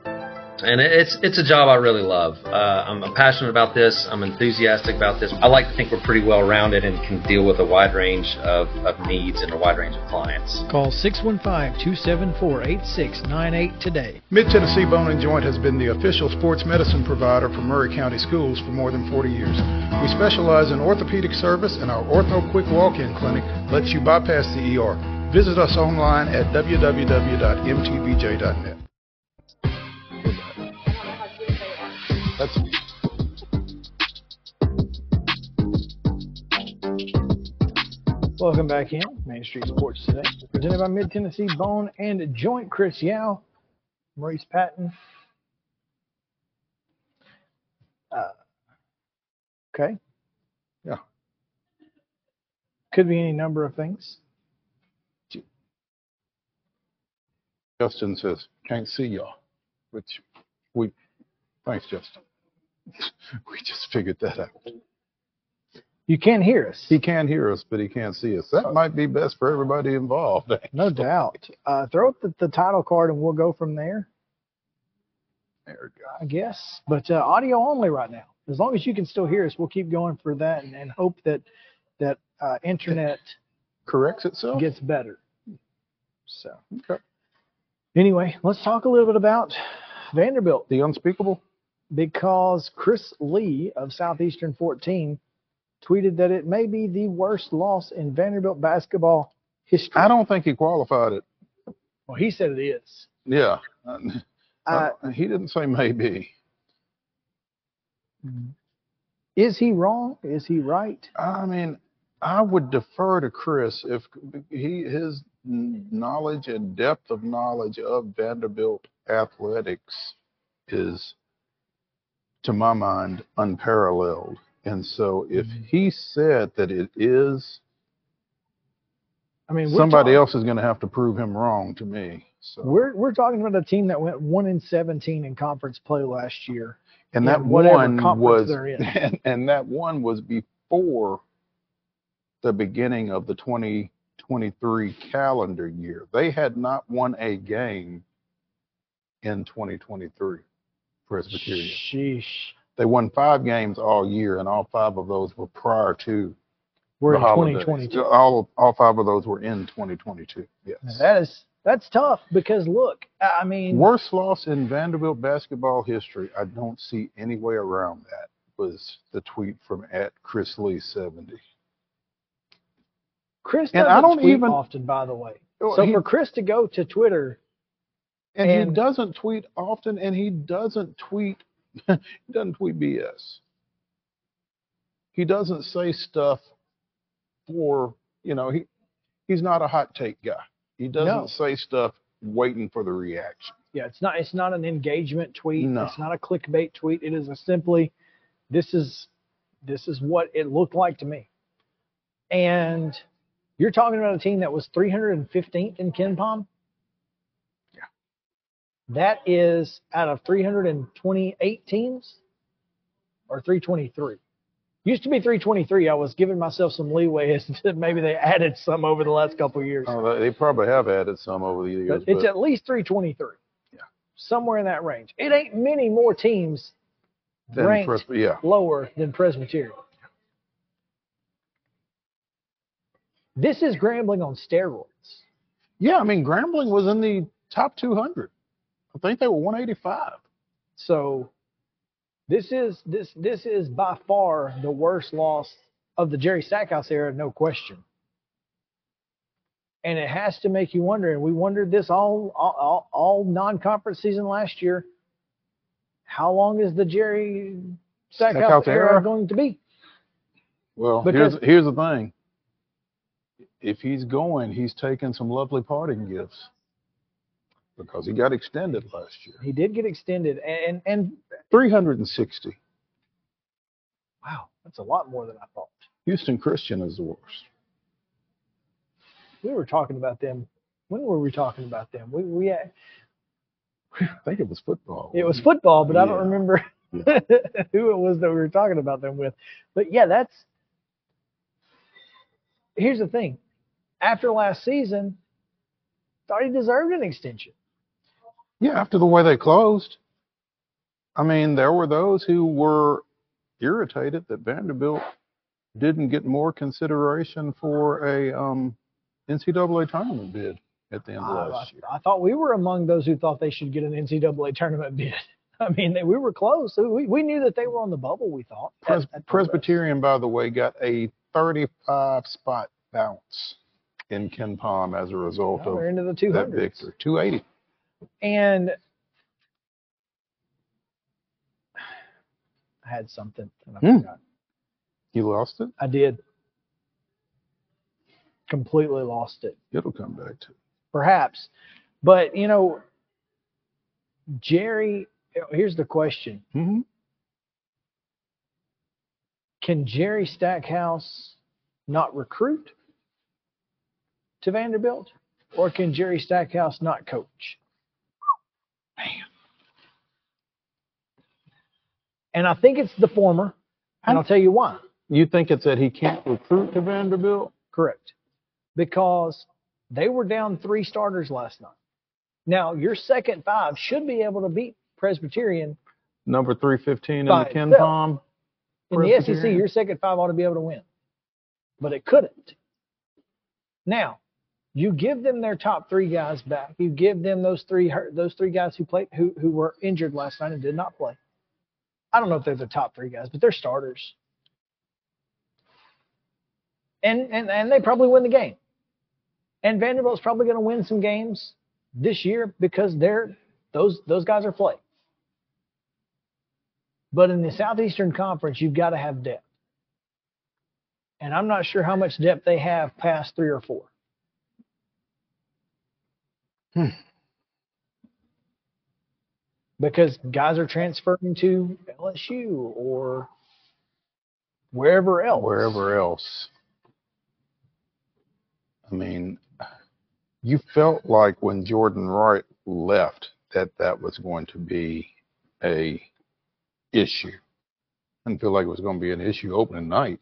And it's a job I really love. I'm passionate about this. I'm enthusiastic about this. I like to think we're pretty well-rounded and can deal with a wide range of needs and a wide range of clients. Call 615-274-8698 today. Mid-Tennessee Bone and Joint has been the official sports medicine provider for Murray County Schools for more than 40 years. We specialize in orthopedic service, and our Ortho Quick Walk-In Clinic lets you bypass the ER. Visit us online at www.mtbj.net. That's it. Welcome back in Main Street Sports today, presented by Mid Tennessee Bone and Joint. Chris Yao, Maurice Patton. Okay. Yeah. Could be any number of things. Justin says, "Can't see y'all," which we. Thanks, Justin. We just figured that out. You can't hear us. He can hear us, but he can't see us. That might be best for everybody involved. Actually. No doubt. Throw up the title card, and we'll go from there. There we go. I guess. But audio only right now. As long as you can still hear us, we'll keep going for that and hope that internet corrects itself, gets better. So okay. Anyway, let's talk a little bit about Vanderbilt. The unspeakable. Because Chris Lee of Southeastern 14 tweeted that it may be the worst loss in Vanderbilt basketball history. I don't think he qualified it. Well, he said it is. Yeah. He didn't say maybe. Is he wrong? Is he right? I mean, I would defer to Chris if his knowledge and depth of knowledge of Vanderbilt athletics is, to my mind, unparalleled. And so if he said that it is, I mean, somebody else is going to have to prove him wrong to me. So we're talking about a team that went 1-17 in conference play last year. And that one was and that one was before the beginning of the 2023 calendar year. They had not won a game in 2023. Presbyterian. Sheesh. They won 5 games all year, and all 5 of those were prior to the holidays. 2022. All 5 of those were in 2022. Yes. Now that's tough because look, I mean, worst loss in Vanderbilt basketball history. I don't see any way around that. Was the tweet from @ChrisLee70. Chris doesn't tweet even often, by the way. So for Chris to go to Twitter. And he doesn't tweet often, and he doesn't tweet BS. He doesn't say stuff for, he's not a hot take guy. He doesn't say stuff waiting for the reaction. Yeah, it's not an engagement tweet. No. It's not a clickbait tweet. It is a simply, this is what it looked like to me. And you're talking about a team that was 315th in KenPom. That is out of 328 teams or 323. Used to be 323. I was giving myself some leeway as to maybe they added some over the last couple of years. Oh, they probably have added some over the years. But it's at least 323. Yeah. Somewhere in that range. It ain't many more teams ranked lower than Presbyterian. This is Grambling on steroids. Yeah, I mean, Grambling was in the top 200. I think they were 185. So this is by far the worst loss of the Jerry Stackhouse era, no question. And it has to make you wonder, and we wondered this all non-conference season last year, how long is the Jerry Stackhouse era going to be? Well, because here's the thing. If he's going, he's taking some lovely parting gifts because he got extended last year. He did get extended, and 360. Wow, that's a lot more than I thought. Houston Christian is the worst. We were talking about them. When were we talking about them? I think it was football. It was football, but yeah. I don't remember who it was that we were talking about them with. But yeah, that's. Here's the thing. After last season, thought he deserved an extension. Yeah, after the way they closed. I mean, there were those who were irritated that Vanderbilt didn't get more consideration for a NCAA tournament bid at the end of last year. I thought we were among those who thought they should get an NCAA tournament bid. I mean, we were close. We knew that they were on the bubble, we thought. Presbyterian, by the way, got a 35-spot bounce in Ken Palm as a result of that victory. 280. And I had something and I forgot. You lost it? I did. Completely lost it. It'll come back to it. Perhaps. But, you know, Jerry, here's the question. Mm-hmm. Can Jerry Stackhouse not recruit to Vanderbilt, or can Jerry Stackhouse not coach? Man. And I think it's the former, and I'll tell you why. You think it's that he can't recruit to Vanderbilt? Correct. Because they were down 3 starters last night. Now, your second 5 should be able to beat Presbyterian. Number 315 in the Ken Palm. In the SEC, your second 5 ought to be able to win. But it couldn't. Now, you give them their top 3 guys back. You give them those three guys who were injured last night and did not play. I don't know if they're the top 3 guys, but they're starters. And they probably win the game. And Vanderbilt's probably going to win some games this year because those guys are playing. But in the Southeastern Conference, you've got to have depth. And I'm not sure how much depth they have past 3 or 4. Because guys are transferring to LSU or wherever else. Wherever else. I mean, you felt like when Jordan Wright left that was going to be a issue. I didn't feel like it was going to be an issue opening night.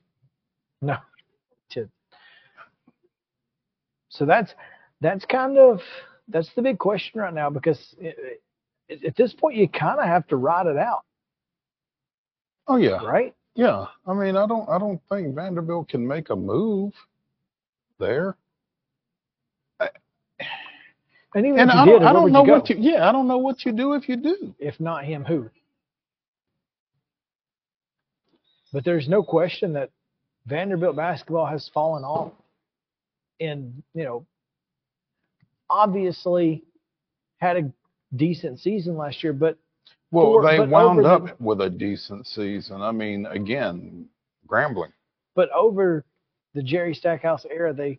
No, it didn't. So that's the big question right now, because at this point you kind of have to ride it out. Oh yeah, right. Yeah, I mean, I don't think Vanderbilt can make a move there. I don't know what you do if you do. If not him, who? But there's no question that Vanderbilt basketball has fallen off. And, you know, obviously had a decent season last year, but... Well, they wound up with a decent season. I mean, again, Grambling. But over the Jerry Stackhouse era, they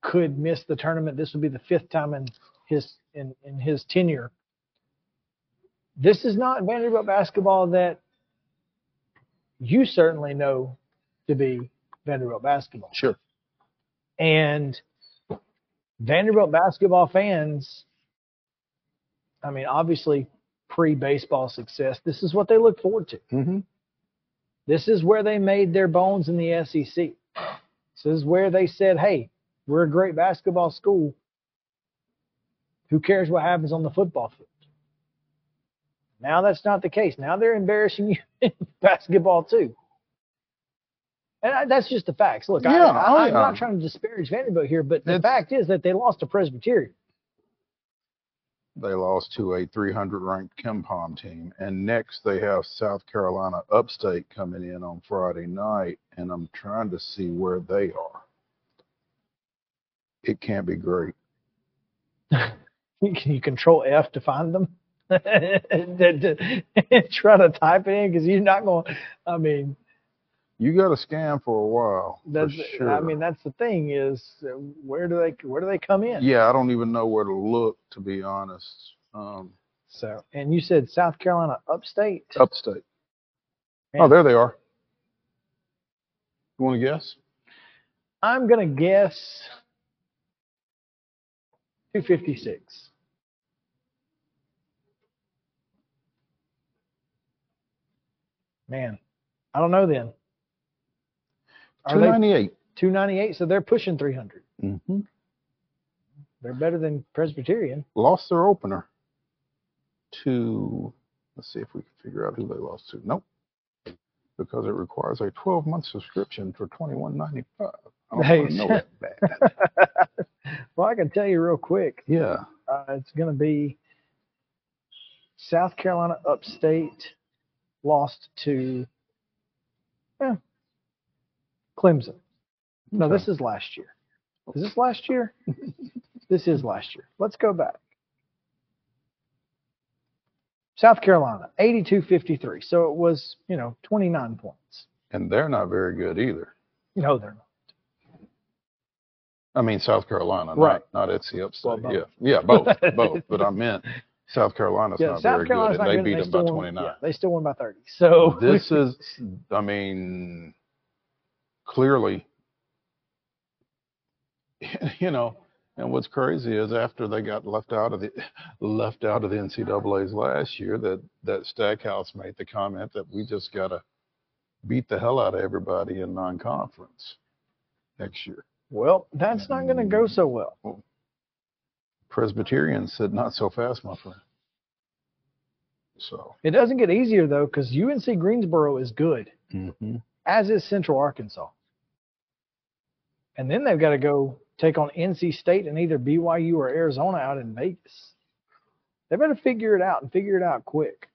could miss the tournament. This would be the 5th time in his tenure. This is not Vanderbilt basketball that... you certainly know to be Vanderbilt basketball. Sure. And Vanderbilt basketball fans, I mean, obviously pre-baseball success, this is what they look forward to. Mm-hmm. This is where they made their bones in the SEC. This is where they said, hey, we're a great basketball school. Who cares what happens on the football field? Now that's not the case. Now they're embarrassing you in basketball too. And that's just the facts. Look, yeah, I'm not trying to disparage Vanderbilt here, but the fact is that they lost to Presbyterian. They lost to a 300-ranked KenPom team. And next they have South Carolina Upstate coming in on Friday night, and I'm trying to see where they are. It can't be great. Can you control F to find them? Try to type it in because you're not going to, I mean. You got to scan for a while. That's, for sure. I mean, that's the thing is, where do they come in? Yeah, I don't even know where to look, to be honest. So, and you said South Carolina Upstate? Upstate. Man. Oh, there they are. You want to guess? I'm going to guess 256. Man, I don't know then. 298. 298, so they're pushing 300. Mm-hmm. They're better than Presbyterian. Lost their opener to, let's see if we can figure out who they lost to. Nope. Because it requires a 12-month subscription for $21.95. I don't know that bad. Well, I can tell you real quick. Yeah. It's going to be South Carolina Upstate lost to Clemson. No, okay. This is last year. Is this last year? This is last year. Let's go back. South Carolina, 82-53. So it was, 29 points. And they're not very good either. No, they're not. I mean, South Carolina, right? Not SC Upstate. Well, yeah, both. But I meant South Carolina's not South very Carolina's good, not and they beat them by 29. Yeah, they still won by 30. So this is, I mean. Clearly, and what's crazy is after they got left out of the NCAA's last year, that Stackhouse made the comment that we just gotta beat the hell out of everybody in non-conference next year. Well, that's not going to go so well. Presbyterian said, "Not so fast, my friend." So it doesn't get easier though, because UNC Greensboro is good, as is Central Arkansas. And then they've got to go take on NC State and either BYU or Arizona out in Vegas. They better figure it out and figure it out quick.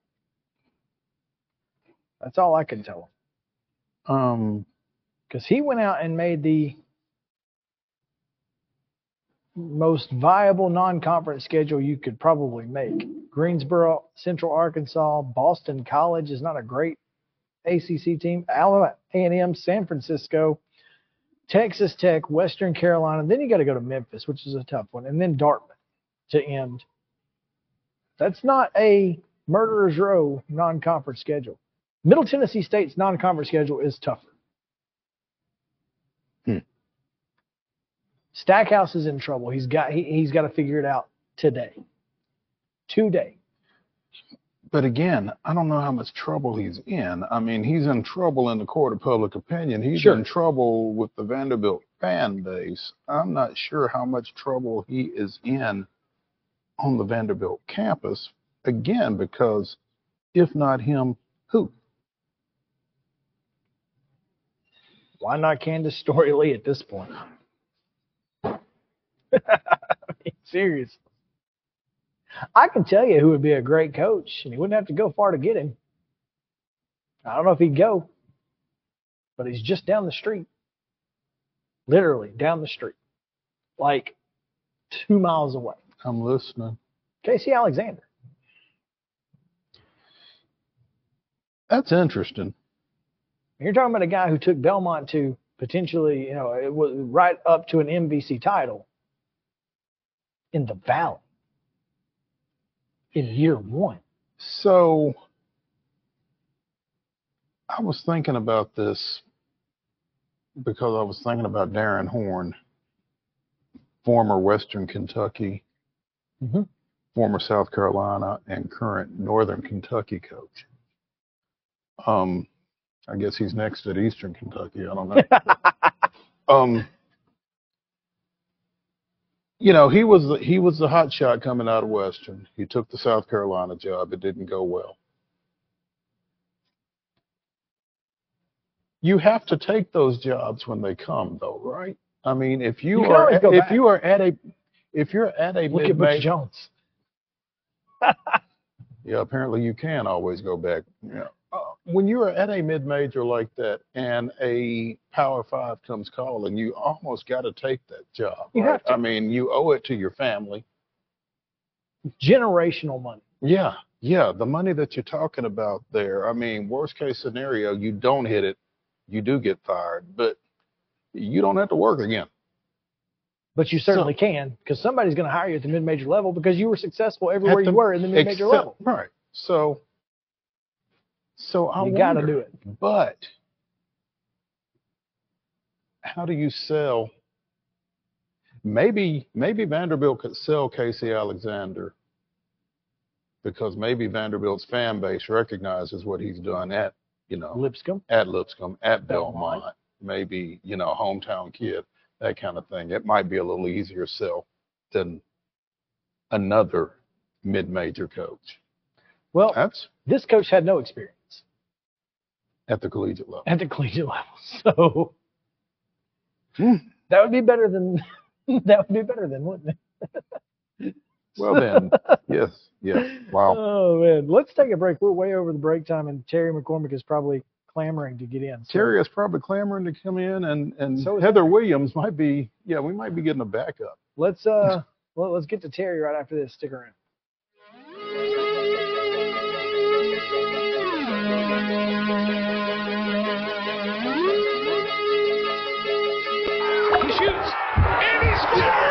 That's all I can tell them. Because he went out and made the most viable non-conference schedule you could probably make. Greensboro, Central Arkansas, Boston College is not a great ACC team, Alabama, A&M, San Francisco, Texas Tech, Western Carolina. Then you got to go to Memphis, which is a tough one, and then Dartmouth to end. That's not a murderer's row non-conference schedule. Middle Tennessee State's non-conference schedule is tougher. Stackhouse is in trouble. He's got to figure it out today. But again, I don't know how much trouble he's in. I mean, he's in trouble in the court of public opinion. He's in trouble with the Vanderbilt fan base. I'm not sure how much trouble he is in on the Vanderbilt campus. Again, because if not him, who? Why not Candace Story Lee at this point? I mean, seriously. I can tell you who would be a great coach, and he wouldn't have to go far to get him. I don't know if he'd go, but he's just down the street. Literally down the street. Like 2 miles away. I'm listening. Casey Alexander. That's interesting. You're talking about a guy who took Belmont to potentially, it was right up to an MVC title in the Valley. In year one. So I was thinking about this because I was thinking about Darren Horn, former Western Kentucky, former South Carolina, and current Northern Kentucky coach. I guess he's next at Eastern Kentucky. I don't know. You know, he was the hot shot coming out of Western. He took the South Carolina job. It didn't go well. You have to take those jobs when they come, though, right? I mean, if you're at a look at Butch Jones. Yeah, apparently you can always go back. Yeah. When you're at a mid-major like that and a Power Five comes calling, you almost got to take that job. You have to. I mean, you owe it to your family. Generational money. Yeah, yeah. The money that you're talking about there, I mean, worst case scenario, you don't hit it. You do get fired, but you don't have to work again. But you certainly can, because somebody's going to hire you at the mid-major level because you were successful everywhere you were in the mid-major level. Right. So I wonder, you got to do it. But how do you sell? Maybe Vanderbilt could sell Casey Alexander because maybe Vanderbilt's fan base recognizes what he's done at, you know, Lipscomb, at Belmont. Maybe, you know, hometown kid, that kind of thing. It might be a little easier sell than another mid-major coach. Well, this coach had no experience. At the collegiate level. So that would be better than wouldn't it? Well then, yes. Wow. Oh man. Let's take a break. We're way over the break time and Terry McCormick is probably clamoring to get in. So. Terry is probably clamoring to come in and so Heather Williams might be we might be getting a backup. Let's let's get to Terry right after this. Stick around. He shoots and he scores.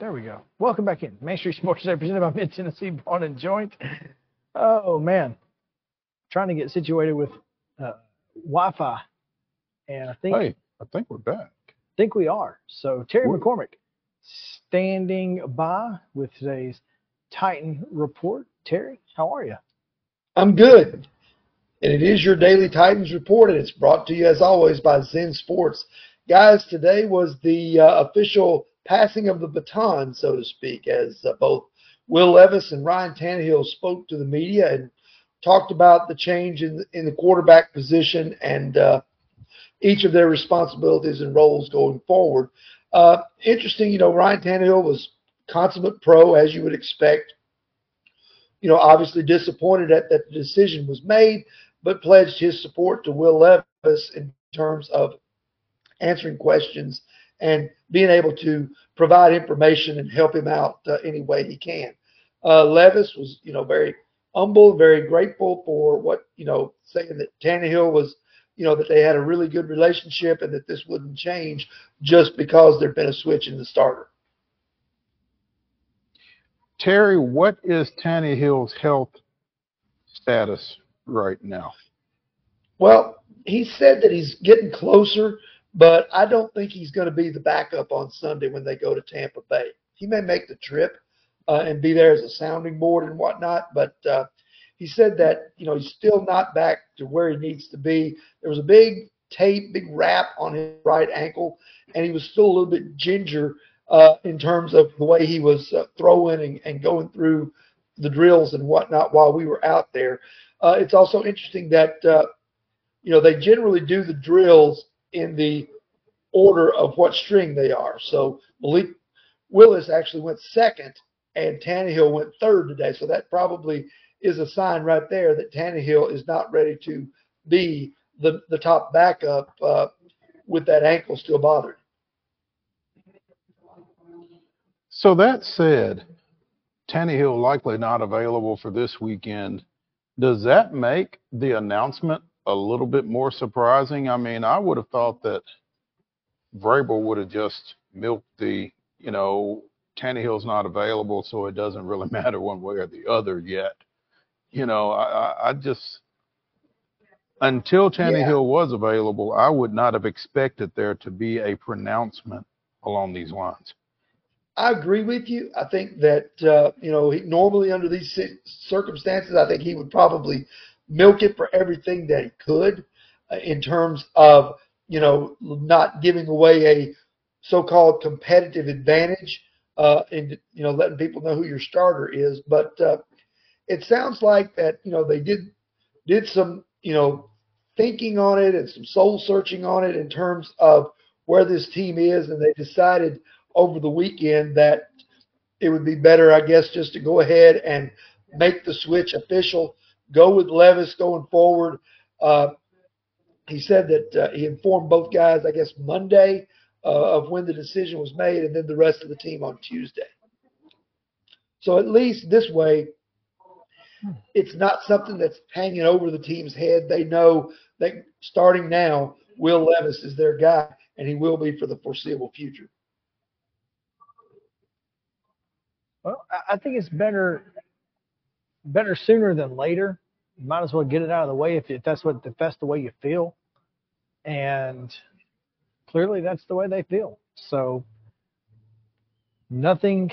There we go. Welcome back in. Main Street Sports Today presented by Mid-Tennessee Bone and Joint. Oh, man. Trying to get situated with Wi-Fi. And I think we're back. I think we are. So, Terry McCormick standing by with today's Titan Report. Terry, how are you? I'm good. And it is your daily Titans Report, and it's brought to you, as always, by Zen Sports. Guys, today was the official passing of the baton, so to speak, as both Will Levis and Ryan Tannehill spoke to the media and talked about the change in the quarterback position and each of their responsibilities and roles going forward. Interesting, you know, Ryan Tannehill was consummate pro, as you would expect. You know, obviously disappointed that the decision was made, but pledged his support to Will Levis in terms of answering questions and being able to provide information and help him out any way he can. Levis was, you know, very humble, very grateful for what, you know, saying that Tannehill was, you know, that they had a really good relationship and that this wouldn't change just because there'd been a switch in the starter. Terry, what is Tannehill's health status right now? Well, he said that he's getting closer, but I don't think he's going to be the backup on Sunday when they go to Tampa Bay. He may make the trip and be there as a sounding board and whatnot, but he said that, you know, he's still not back to where he needs to be. There was a big tape, big wrap on his right ankle, and he was still a little bit ginger in terms of the way he was throwing and going through the drills and whatnot while we were out there. It's also interesting that, you know, they generally do the drills in the order of what string they are. So Malik Willis actually went second and Tannehill went third today. So that probably is a sign right there that Tannehill is not ready to be the top backup with that ankle still bothered. So that said, Tannehill likely not available for this weekend. Does that make the announcement a little bit more surprising? I mean, I would have thought that Vrabel would have just milked the, you know, Tannehill's not available, so it doesn't really matter one way or the other yet. You know, I just, until Tannehill was available, I would not have expected there to be a pronouncement along these lines. I agree with you. I think that, you know, he, normally under these circumstances, I think he would probably milk it for everything that he could in terms of, you know, not giving away a so-called competitive advantage and, you know, letting people know who your starter is. But it sounds like that, you know, they did some, you know, thinking on it and some soul searching on it in terms of where this team is, and they decided over the weekend that it would be better, I guess, just to go ahead and make the switch official, go with Levis going forward. He said that he informed both guys, I guess, Monday of when the decision was made, and then the rest of the team on Tuesday. So at least this way, it's not something that's hanging over the team's head. They know that starting now, Will Levis is their guy, and he will be for the foreseeable future. Well, I think it's better sooner than later. You might as well get it out of the way if that's the way you feel. And clearly that's the way they feel. So nothing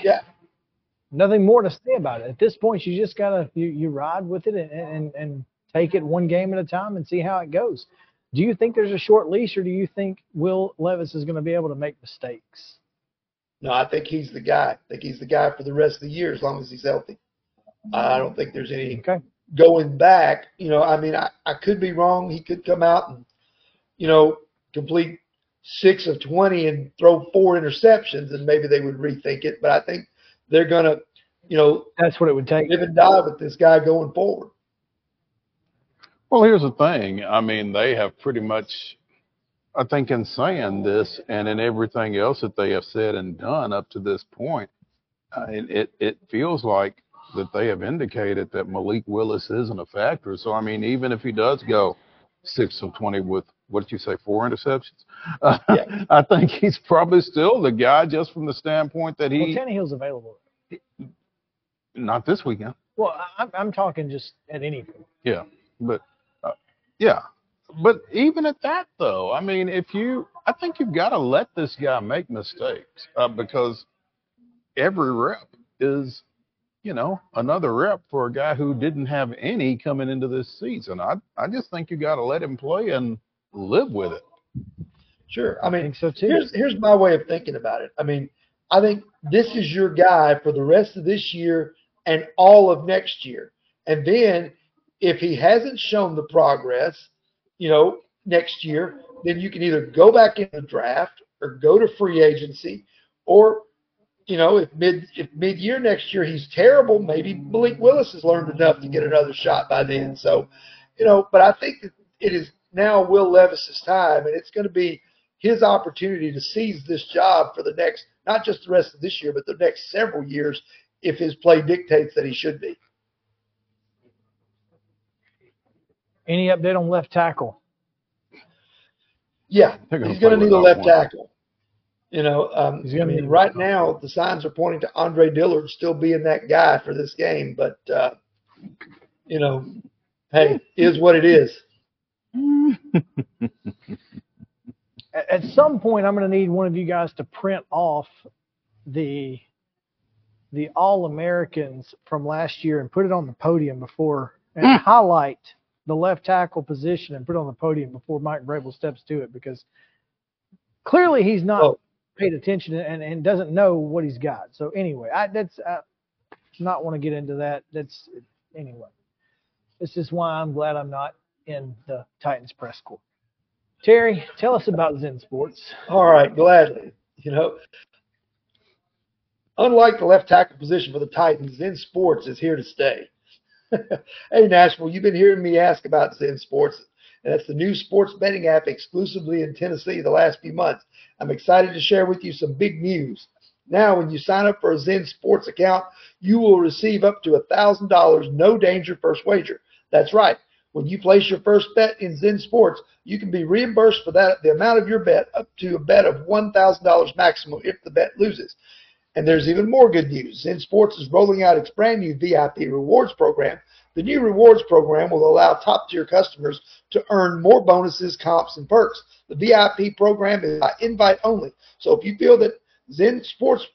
more to say about it. At this point, you just got to you ride with it and take it one game at a time and see how it goes. Do you think there's a short leash, or do you think Will Levis is going to be able to make mistakes? No, I think he's the guy. I think he's the guy for the rest of the year as long as he's healthy. I don't think there's any going back. You know, I mean, I could be wrong. He could come out and, you know, complete 6 of 20 and throw 4 interceptions, and maybe they would rethink it. But I think they're going to, you know, that's what it would take. Live and die with this guy going forward. Well, here's the thing. I mean, they have pretty much, I think, in saying this and in everything else that they have said and done up to this point, it feels like that they have indicated that Malik Willis isn't a factor. So, I mean, even if he does go 6 of 20 with, what did you say, 4 interceptions? I think he's probably still the guy, just from the standpoint that he – Well, Tannehill's available. Not this weekend. Well, I'm talking just at any point. Yeah, but but even at that, though, I mean, I think you've got to let this guy make mistakes because every rep is, you know, another rep for a guy who didn't have any coming into this season. I just think you got to let him play and live with it. Sure. I mean, so too. Here's my way of thinking about it. I mean, I think this is your guy for the rest of this year and all of next year. And then if he hasn't shown the progress, you know, next year, then you can either go back in the draft or go to free agency, or, you know, if mid-year next year he's terrible, maybe Malik Willis has learned enough to get another shot by then. So, you know, but I think that it is now Will Levis's time, and it's going to be his opportunity to seize this job for the next, not just the rest of this year, but the next several years if his play dictates that he should be. Any update on left tackle? Yeah, he's going to need a left tackle. You know, I mean, right now the signs are pointing to Andre Dillard still being that guy for this game, but, you know, hey, is what it is. At some point, I'm going to need one of you guys to print off the All-Americans from last year and put it on the podium before and highlight – the left tackle position and put it on the podium before Mike Vrabel steps to it, because clearly he's not paid attention and doesn't know what he's got. So anyway, I not want to get into that. Anyway, this is why I'm glad I'm not in the Titans press corps. Terry, tell us about Zen Sports. All right, gladly. You know, unlike the left tackle position for the Titans, Zen Sports is here to stay. Hey, Nashville, you've been hearing me ask about Zen Sports, and that's the new sports betting app exclusively in Tennessee the last few months. I'm excited to share with you some big news. Now, when you sign up for a Zen Sports account, you will receive up to $1,000 no danger first wager. That's right. When you place your first bet in Zen Sports, you can be reimbursed for that, the amount of your bet, up to a bet of $1,000 maximum if the bet loses. And there's even more good news. Zen Sports is rolling out its brand new VIP rewards program. The new rewards program will allow top-tier customers to earn more bonuses, comps, and perks. The VIP program is by invite only. So if you feel that Zen Sports,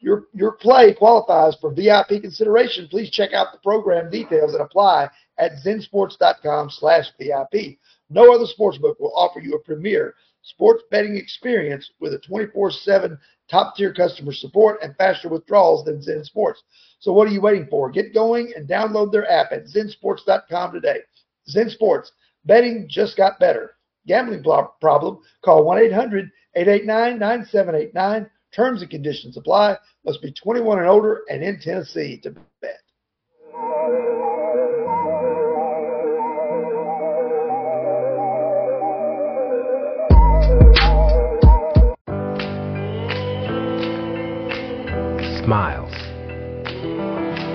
your play qualifies for VIP consideration, please check out the program details and apply at zensports.com/VIP. No other sportsbook will offer you a premier sports betting experience with a 24/7 top-tier customer support and faster withdrawals than Zen Sports. So what are you waiting for? Get going and download their app at zensports.com today. Zen Sports, betting just got better. Gambling problem? Call 1-800-889-9789. Terms and conditions apply. Must be 21 and older and in Tennessee to bet. Smiles.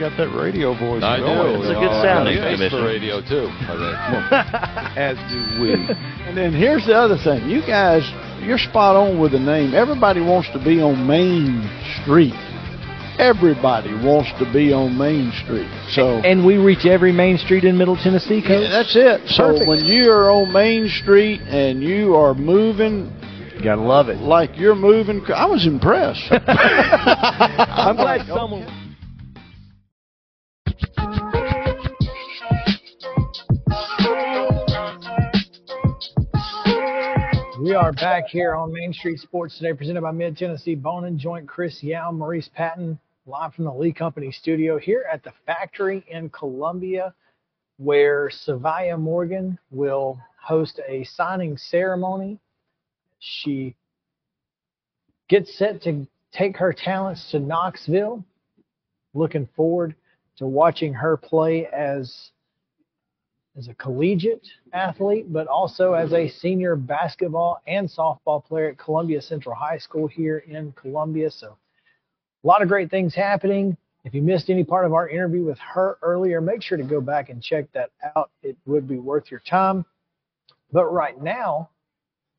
Got that radio voice. I do. It's a good sound. I miss the radio too. As do we. And then here's the other thing. You guys, you're spot on with the name. Everybody wants to be on Main Street. Everybody wants to be on Main Street. So and we reach every Main Street in Middle Tennessee, Coach. Yeah, that's it. So perfect. When you are on Main Street and you are moving, you gotta love it. Like you're moving. I was impressed. I'm glad someone. We are back here on Main Street Sports Today, presented by Mid-Tennessee Bone and Joint. Chris Yao, Maurice Patton, live from the Lee Company studio here at the factory in Columbia, where Savaya Morgan will host a signing ceremony. She gets set to take her talents to Knoxville. Looking forward to watching her play as a collegiate athlete, but also as a senior basketball and softball player at Columbia Central High School here in Columbia. So a lot of great things happening. If you missed any part of our interview with her earlier, make sure to go back and check that out. It would be worth your time. But right now,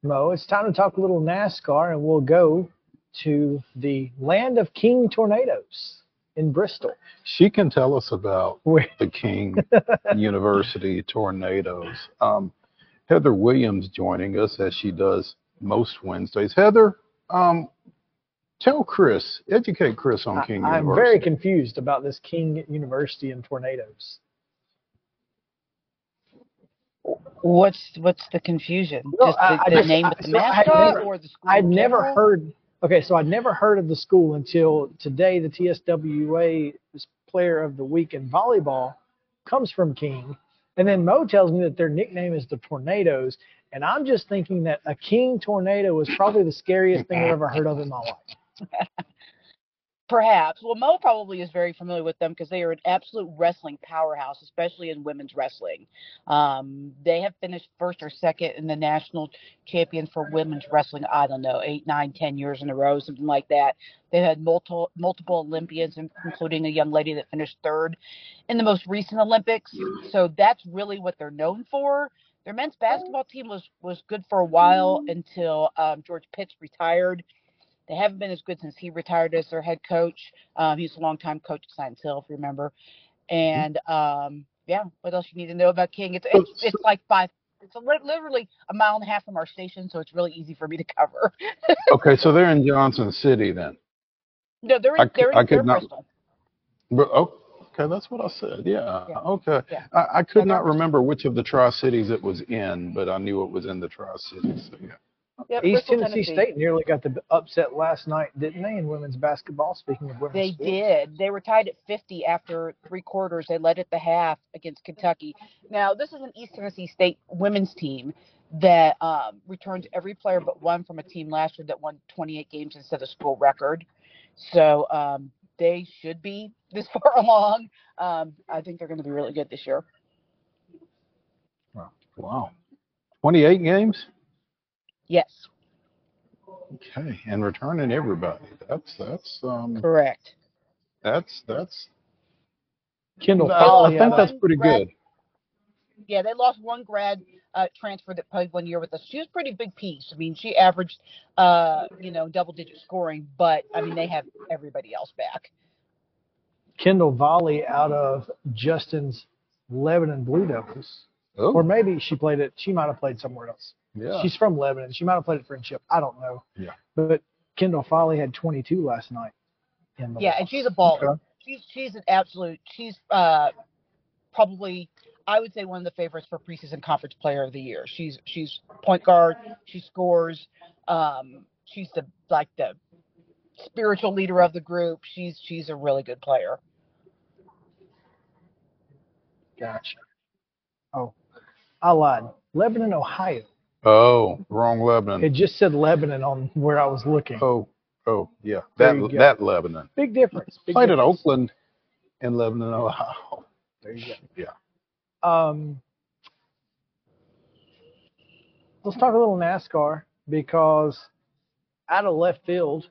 Mo, it's time to talk a little NASCAR, and we'll go to the land of King tornadoes in Bristol. She can tell us about the King University tornadoes. Heather Williams joining us as she does most Wednesdays. Heather, tell Chris, educate Chris on King University. I'm very confused about this King University and tornadoes. What's the confusion? Well, Just the name of the mascot or the school? Okay, so I'd never heard of the school until today. The TSWA Player of the Week in volleyball comes from King, And then Mo tells me that their nickname is the Tornadoes, and I'm just thinking that a king tornado is probably the scariest thing I've ever heard of in my life. Perhaps. Well, Mo probably is very familiar with them because they are an absolute wrestling powerhouse, especially in women's wrestling. They have finished first or second in the national champion for women's wrestling, I don't know, 8, 9, 10 years in a row, something like that. They've had multiple Olympians, including a young lady that finished third in the most recent Olympics. So that's really what they're known for. Their men's basketball team was good for a while until George Pitts retired. They haven't been as good since he retired as their head coach. He's a longtime coach at Science Hill, if you remember. And yeah, what else you need to know about King? It's like five. It's literally a mile and a half from our station, so it's really easy for me to cover. Okay, so they're in Johnson City then. No, they're in Bristol. Oh, okay, that's what I said. Yeah. Okay. Yeah. I could not remember which of the Tri-Cities it was in, but I knew it was in the Tri-Cities. So yeah. Yep, East Tennessee State nearly got the upset last night, didn't they, in women's basketball? Speaking of women's, they did. They were tied at 50 after three quarters. They led at the half against Kentucky. Now, this is an East Tennessee State women's team that returns every player but one from a team last year that won 28 games instead of school record. So they should be this far along. I think they're going to be really good this year. Wow. 28 games? Yes. Okay, and returning everybody. That's correct. That's Kendall. I think that's pretty good. Yeah, they lost one grad transfer that played 1 year with us. She was a pretty big piece. I mean, she averaged double-digit scoring, but I mean they have everybody else back. Kendall Volley out of Justin's Lebanon Blue Devils. Oh. Or maybe she might have played somewhere else. Yeah. She's from Lebanon. She might have played at Friendship. I don't know. Yeah. But Kendall Foley had 22 last night. And she's a baller. Okay. She's an absolute. She's probably, I would say, one of the favorites for preseason conference player of the year. She's point guard. She scores. She's the spiritual leader of the group. She's a really good player. Gotcha. Oh, I lied. Lebanon, Ohio. Oh, wrong Lebanon. It just said Lebanon on where I was looking. Oh, yeah, that Lebanon. Big difference. Played at Oakland and Lebanon, Ohio. There you go. Yeah. Let's talk a little NASCAR because out of left field,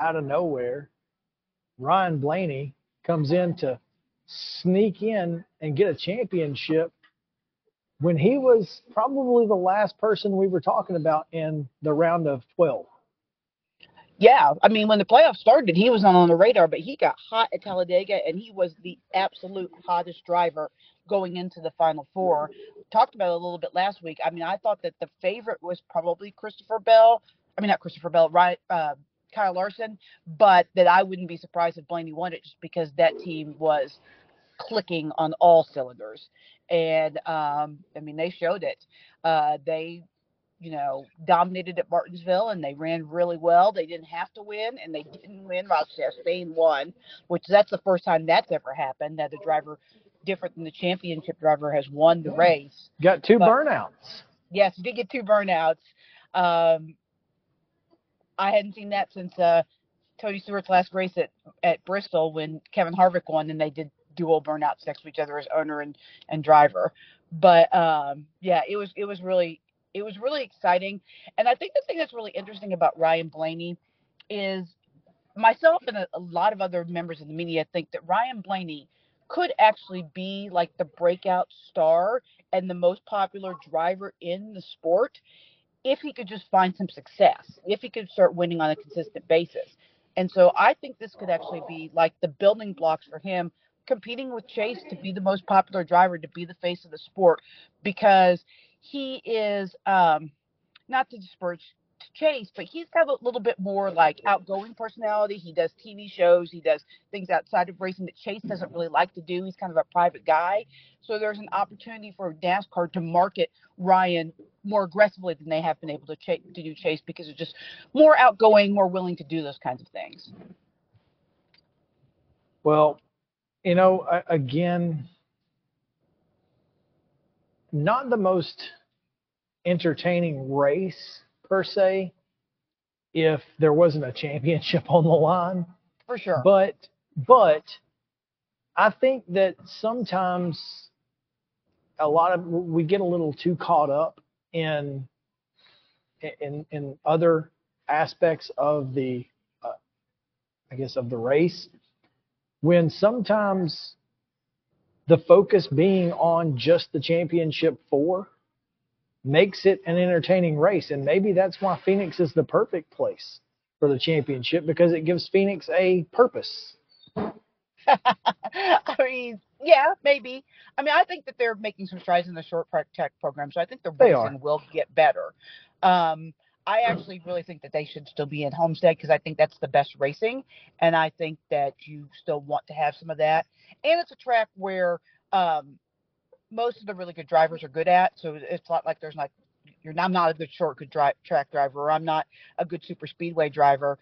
out of nowhere, Ryan Blaney comes in to sneak in and get a championship when he was probably the last person we were talking about in the round of 12. Yeah, I mean, when the playoffs started, he was not on the radar, but he got hot at Talladega, and he was the absolute hottest driver going into the Final Four. Talked about it a little bit last week. I mean, I thought that the favorite was probably Kyle Larson, but that I wouldn't be surprised if Blaney won it just because that team was clicking on all cylinders. And, I mean, they showed it. They, dominated at Martinsville, and they ran really well. They didn't have to win, and they didn't win. Ross Chastain won, which that's the first time that's ever happened, that the driver different than the championship driver has won the race. Got two burnouts. Yes, he did get two burnouts. I hadn't seen that since Tony Stewart's last race at Bristol when Kevin Harvick won, and they did dual burnouts next to each other as owner and driver. But yeah, it was really exciting. And I think the thing that's really interesting about Ryan Blaney is myself and a lot of other members of the media think that Ryan Blaney could actually be like the breakout star and the most popular driver in the sport, if he could just find some success, if he could start winning on a consistent basis. And so I think this could actually be like the building blocks for him competing with Chase to be the most popular driver, to be the face of the sport, because he is, not to disparage Chase, but he's got a little bit more like outgoing personality. He does TV shows. He does things outside of racing that Chase doesn't really like to do. He's kind of a private guy. So there's an opportunity for NASCAR to market Ryan more aggressively than they have been able to do Chase because it's just more outgoing, more willing to do those kinds of things. Well, again, not the most entertaining race per se, if there wasn't a championship on the line. For sure. But I think that sometimes we get a little too caught up in other aspects of the, I guess, of the race, when sometimes the focus being on just the championship four makes it an entertaining race. And maybe that's why Phoenix is the perfect place for the championship, because it gives Phoenix a purpose. I mean, yeah, maybe. I mean, I think that they're making some strides in the short track program, so I think the racing will get better. I actually really think that they should still be in Homestead, because I think that's the best racing, and I think that you still want to have some of that. And it's a track where most of the really good drivers are good at, so it's not like there's like, I'm not a good track driver, or I'm not a good super speedway driver.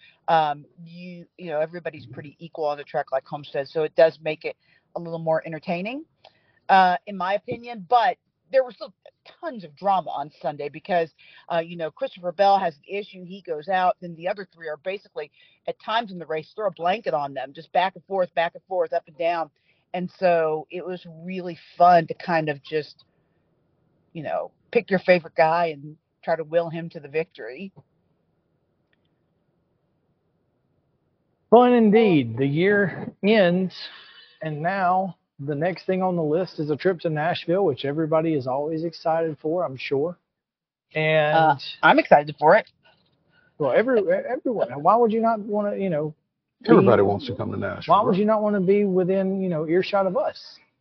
You know, everybody's pretty equal on the track like Homestead, so it does make it a little more entertaining, in my opinion. But there was still tons of drama on Sunday because, you know, Christopher Bell has an issue. He goes out. Then the other three are basically at times in the race, throw a blanket on them, just back and forth, up and down. And so it was really fun to kind of just, you know, pick your favorite guy and try to will him to the victory. Fun indeed. The year ends, and now the next thing on the list is a trip to Nashville, which everybody is always excited for, I'm sure. And I'm excited for it. Well, everyone. Why would you not want to, you know? Everybody wants to come to Nashville. Why would you not want to be within, you know, earshot of us?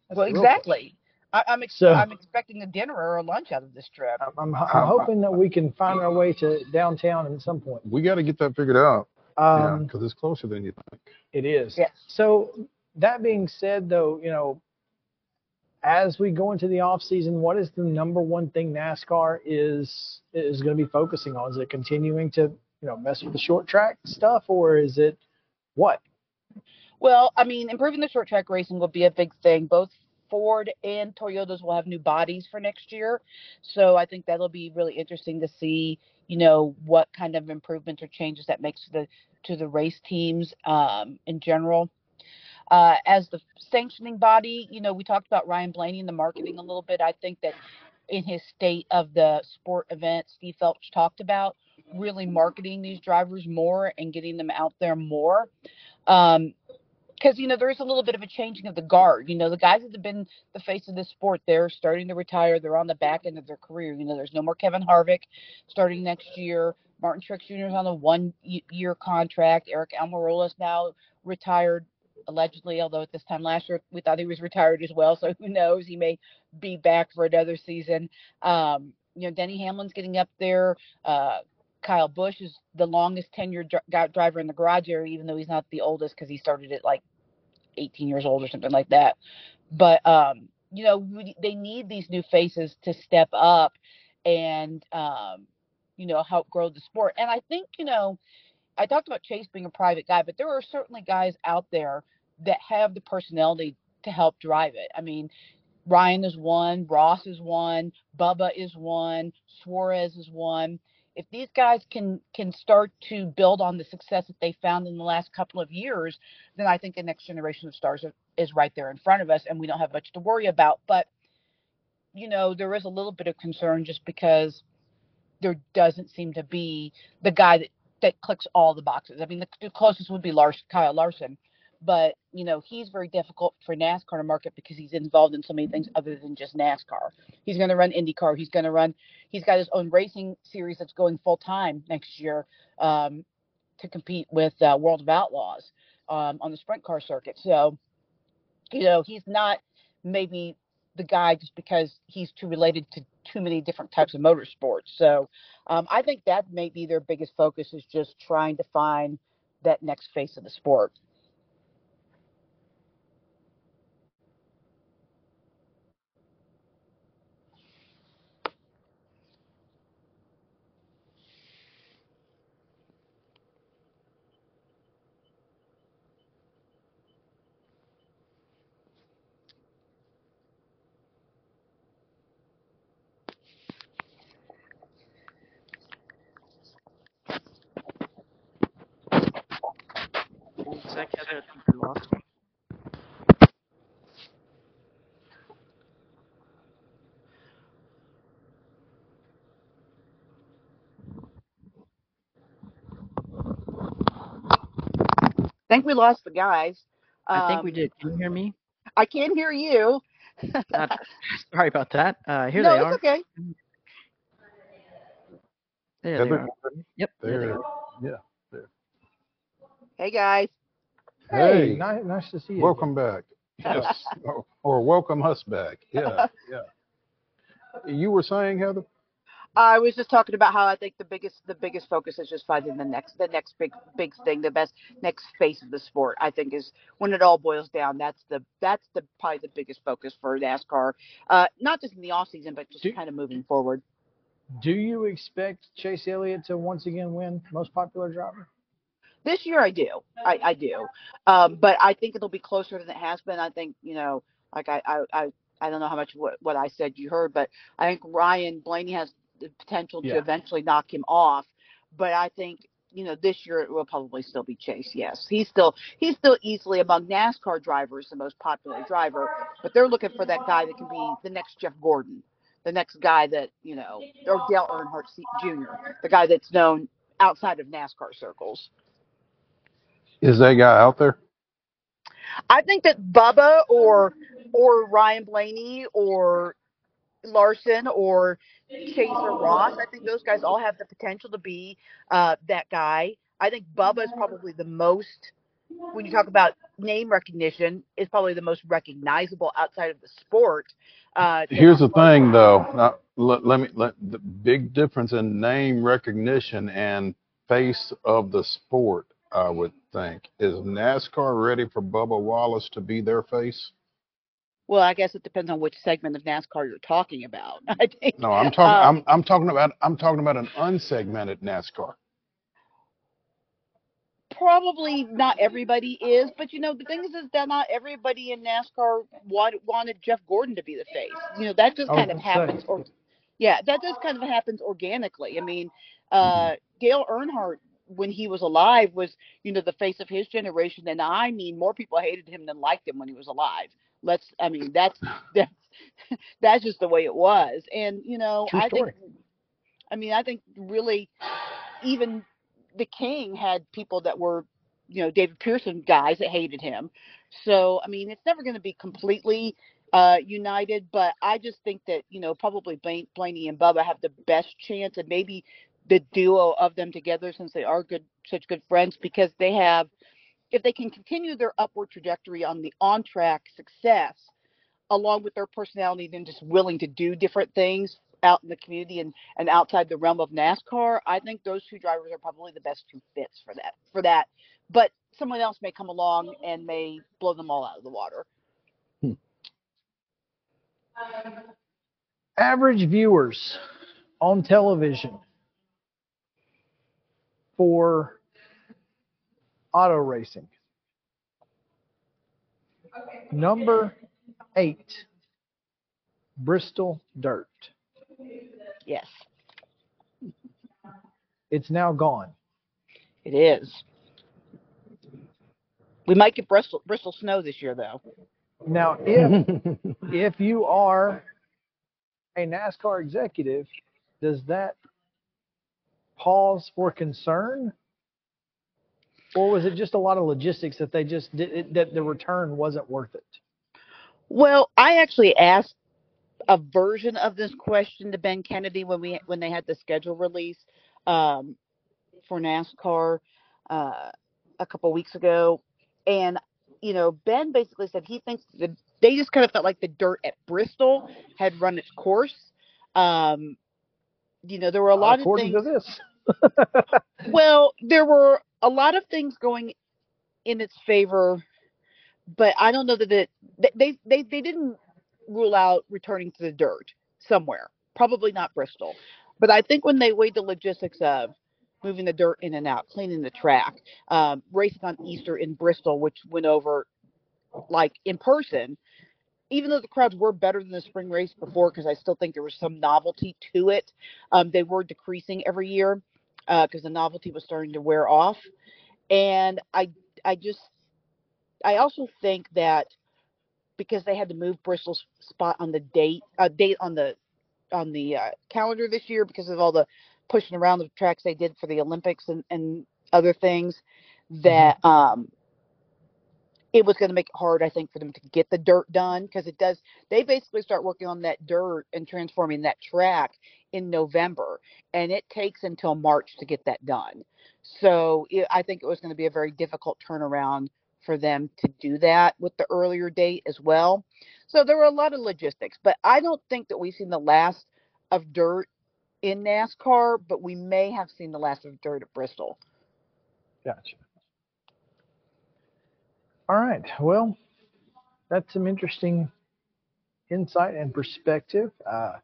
That's well, exactly. I'm expecting a dinner or a lunch out of this trip. I'm hoping that we can find our way to downtown at some point. We got to get that figured out, because it's closer than you think. It is. Yes. So that being said, though, you know, as we go into the off season, what is the number one thing NASCAR is going to be focusing on? Is it continuing to, you know, mess with the short track stuff, or is it what? Well, I mean, improving the short track racing will be a big thing. Both Ford and Toyotas will have new bodies for next year. So I think that'll be really interesting to see, you know, what kind of improvements or changes that makes to the race teams in general. As the sanctioning body, you know, we talked about Ryan Blaney and the marketing a little bit. I think that in his State of the Sport event, Steve Phelps talked about really marketing these drivers more and getting them out there more. Because, you know, there is a little bit of a changing of the guard. You know, the guys that have been the face of this sport, they're starting to retire. They're on the back end of their career. You know, there's no more Kevin Harvick starting next year. Martin Truex Jr. is on a one-year contract. Eric Almirola is now retired, allegedly, although at this time last year we thought he was retired as well. So who knows? He may be back for another season. You know, Denny Hamlin's getting up there. Kyle Busch is the longest tenured driver in the garage area, even though he's not the oldest because he started at like 18 years old or something like that. But, you know, they need these new faces to step up and, you know, help grow the sport. And I think, you know, I talked about Chase being a private guy, but there are certainly guys out there that have the personality to help drive it. I mean, Ryan is one, Ross is one, Bubba is one, Suarez is one. If these guys can start to build on the success that they found in the last couple of years, then I think the next generation of stars is right there in front of us, and we don't have much to worry about. But, you know, there is a little bit of concern just because there doesn't seem to be the guy that clicks all the boxes. I mean, the closest would be Kyle Larson. But, you know, he's very difficult for NASCAR to market because he's involved in so many things other than just NASCAR. He's going to run IndyCar. He's got his own racing series that's going full time next year to compete with World of Outlaws on the sprint car circuit. So, you know, he's not maybe the guy just because he's too related to too many different types of motorsports. So I think that may be their biggest focus, is just trying to find that next face of the sport. I think we lost him. I think we lost the guys. I think we did. Can you hear me? I can hear you. Sorry about that. Here they are. No, it's okay. There they are. Yep. There. Yeah. There. Hey, guys. Hey. Nice to see you. Welcome back. Yes. or welcome us back. Yeah. Yeah. You were saying, Heather? I was just talking about how I think the biggest focus is just finding the next big thing, the best next face of the sport. I think is when it all boils down. That's probably the biggest focus for NASCAR, not just in the off season, but just kind of moving forward. Do you expect Chase Elliott to once again win most popular driver? This year, I do. I do, but I think it'll be closer than it has been. I think I don't know how much what I said you heard, but I think Ryan Blaney has the potential to eventually knock him off, but I think this year it will probably still be Chase. Yes, he's still easily among NASCAR drivers the most popular driver, but they're looking for that guy that can be the next Jeff Gordon, the next guy that or Dale Earnhardt Jr., the guy that's known outside of NASCAR circles. Is that guy out there? I think that Bubba or Ryan Blaney or Larson or Chase or Ross, I think those guys all have the potential to be that guy. I think Bubba is probably the most, when you talk about name recognition, is probably the most recognizable outside of the sport. Here's the thing, though. The big difference in name recognition and face of the sport, I would think. Is NASCAR ready for Bubba Wallace to be their face? Well, I guess it depends on which segment of NASCAR you're talking about. I think. No, I'm talking. I'm talking about an unsegmented NASCAR. Probably not everybody is, but the thing is that not everybody in NASCAR wanted Jeff Gordon to be the face. That just kind of happens. That just kind of happens organically. I mean, Dale Earnhardt, when he was alive, was the face of his generation, and I mean, more people hated him than liked him when he was alive. That's just the way it was. And I think really even the King had people that were David Pearson guys that hated him. So it's never going to be completely united, but I just think that probably Blaney and Bubba have the best chance, and maybe the duo of them together, since they are such good friends, because they have. If they can continue their upward trajectory on the on-track success, along with their personality and just willing to do different things out in the community and outside the realm of NASCAR, I think those two drivers are probably the best two fits for that. But someone else may come along and may blow them all out of the water. Average viewers on television for auto racing. Number 8, Bristol Dirt. Yes. It's now gone. It is. We might get Bristol snow this year, though. Now, if you are a NASCAR executive, does that pause for concern? Or was it just a lot of logistics that they just did, that the return wasn't worth it? Well, I actually asked a version of this question to Ben Kennedy when they had the schedule release for NASCAR a couple weeks ago, and Ben basically said he thinks that they just kind of felt like the dirt at Bristol had run its course. There were a lot of things. According to this. Well, there were a lot of things going in its favor, but I don't know that they didn't rule out returning to the dirt somewhere, probably not Bristol. But I think when they weighed the logistics of moving the dirt in and out, cleaning the track, racing on Easter in Bristol, which went over like in person, even though the crowds were better than the spring race before, because I still think there was some novelty to it, they were decreasing every year, because the novelty was starting to wear off. And I just I also think that because they had to move Bristol's spot on the date on the calendar this year because of all the pushing around the tracks they did for the Olympics and other things, that it was going to make it hard, I think, for them to get the dirt done, because it does. They basically start working on that dirt and transforming that track in November, and it takes until March to get that done. So I think it was going to be a very difficult turnaround for them to do that with the earlier date as well. So there were a lot of logistics, but I don't think that we've seen the last of dirt in NASCAR, but we may have seen the last of dirt at Bristol. Gotcha. All right. Well, that's some interesting insight and perspective. I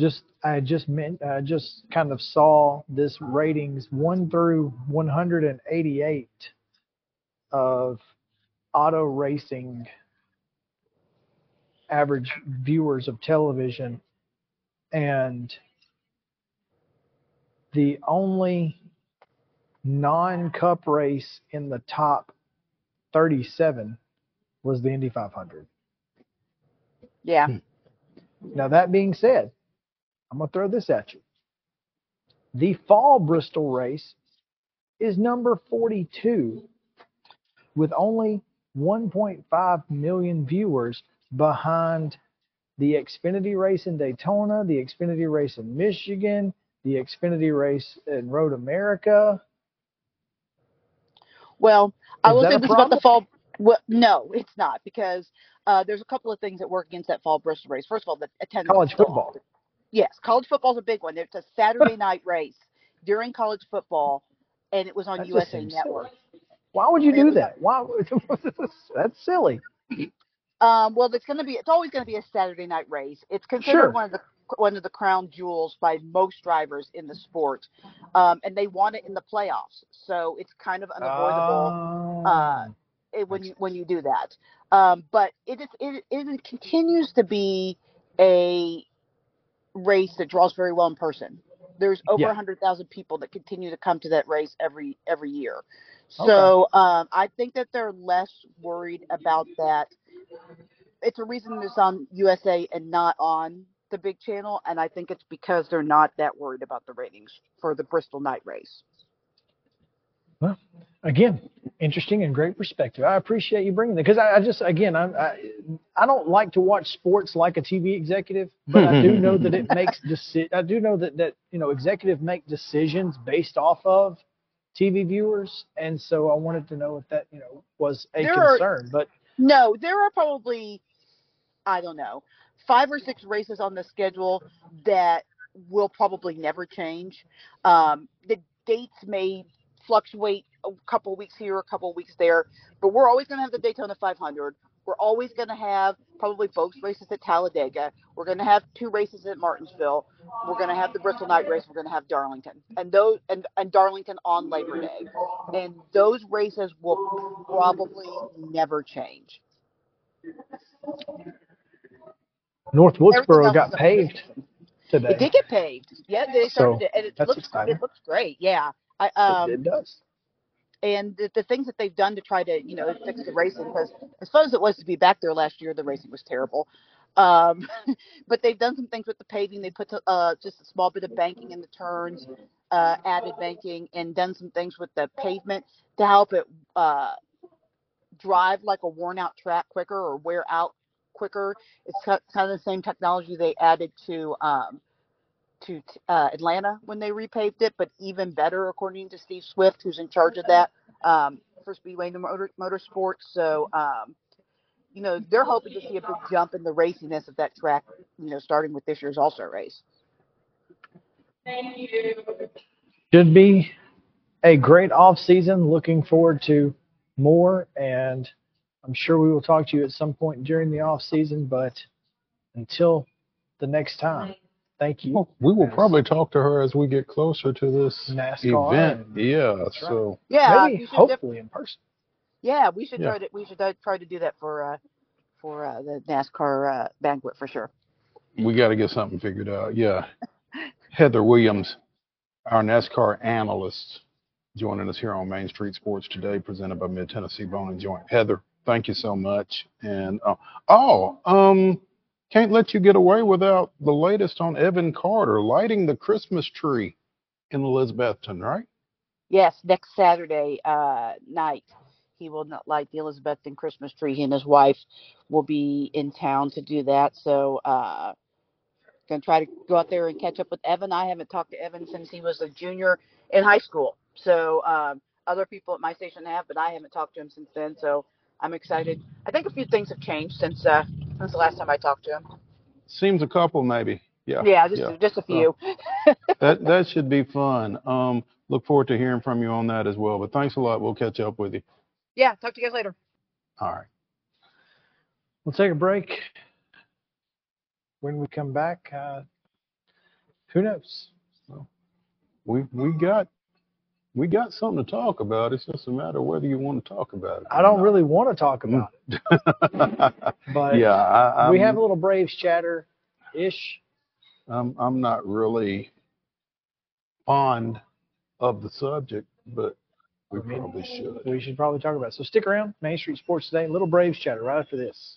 just kind of saw this ratings 1 through 188 of auto racing average viewers of television, and the only non-cup race in the top 37 was the Indy 500. Yeah. Now, that being said, I'm going to throw this at you. The fall Bristol race is number 42 with only 1.5 million viewers behind the Xfinity race in Daytona, the Xfinity race in Michigan, the Xfinity race in Road America. Well, I will say this about the fall. Well, no, it's not, because there's a couple of things that work against that fall Bristol race. First of all, the attendance. College football. Yes, college football is a big one. It's a Saturday night race during college football, and it was on USA Network. Why would you do that? Why? That's silly. Well, it's always going to be a Saturday night race. It's considered one of the crown jewels by most drivers in the sport, and they want it in the playoffs, so it's kind of unavoidable when you do that. But it continues to be a race that draws very well in person. There's over 100,000 people that continue to come to that race every year. So I think that they're less worried about that. It's a reason it's on USA and not on the big channel, and I think it's because they're not that worried about the ratings for the Bristol night race. Well, again, interesting and great perspective. I appreciate you bringing that, because I don't like to watch sports like a TV executive, but I do know that it makes executives make decisions based off of TV viewers, and so I wanted to know if that was a concern. But no, there are probably 5 or 6 races on the schedule that will probably never change. The dates may fluctuate a couple weeks here, a couple weeks there, but we're always going to have the Daytona 500. We're always going to have probably both races at Talladega. We're going to have 2 races at Martinsville. We're going to have the Bristol night race. We're going to have Darlington, and those and Darlington on Labor Day, and those races will probably never change. North Woodsboro got paved today. It did get paved. Yeah, they started it, and it looks great. Yeah, it does. And the things that they've done to try to fix the racing, because as fun as it was to be back there last year, the racing was terrible. But they've done some things with the paving. They put just a small bit of banking in the turns, added banking, and done some things with the pavement to help it drive like a worn-out track quicker or wear out quicker. It's kind of the same technology they added to Atlanta when they repaved it, but even better, according to Steve Swift, who's in charge of that for Speedway Motorsports. So, they're hoping to see a big jump in the raciness of that track, starting with this year's All-Star race. Thank you. Should be a great off-season. Looking forward to more, and I'm sure we will talk to you at some point during the off season, but until the next time, thank you. Well, we will probably talk to her as we get closer to this NASCAR event. Yeah, right. So yeah, maybe, hopefully in person. Yeah, we should try to do that for the NASCAR banquet for sure. We got to get something figured out. Yeah, Heather Williams, our NASCAR analyst, joining us here on Main Street Sports today, presented by Mid-Tennessee Bone and Joint. Heather, Thank you so much. And can't let you get away without the latest on Evan Carter lighting the Christmas tree in Elizabethton, right? Yes, next Saturday night. He will not light the Elizabethton Christmas tree. He and his wife will be in town to do that. So going to try to go out there and catch up with Evan. I haven't talked to Evan since he was a junior in high school. So other people at my station have, but I haven't talked to him since then. So I'm excited. I think a few things have changed since the last time I talked to him. Seems a couple, maybe. Yeah. Yeah, just a few. That should be fun. Look forward to hearing from you on that as well. But thanks a lot. We'll catch up with you. Yeah, talk to you guys later. All right. We'll take a break. When we come back, who knows? So we got something to talk about. It's just a matter of whether you want to talk about it. I don't really want to talk about it. But yeah, we have a little Braves chatter-ish. I'm not really fond of the subject, but we probably should. We should probably talk about it. So stick around. Main Street Sports Today. Little Braves chatter right after this.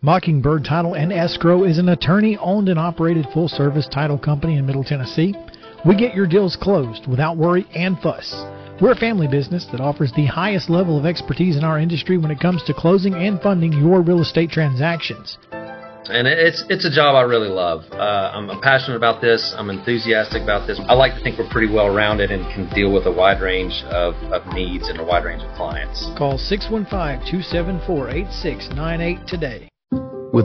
Mockingbird Title and Escrow is an attorney-owned and operated full-service title company in Middle Tennessee. We get your deals closed without worry and fuss. We're a family business that offers the highest level of expertise in our industry when it comes to closing and funding your real estate transactions. And it's a job I really love. I'm passionate about this. I'm enthusiastic about this. I like to think we're pretty well-rounded and can deal with a wide range of needs and a wide range of clients. Call 615-274-8698 today. With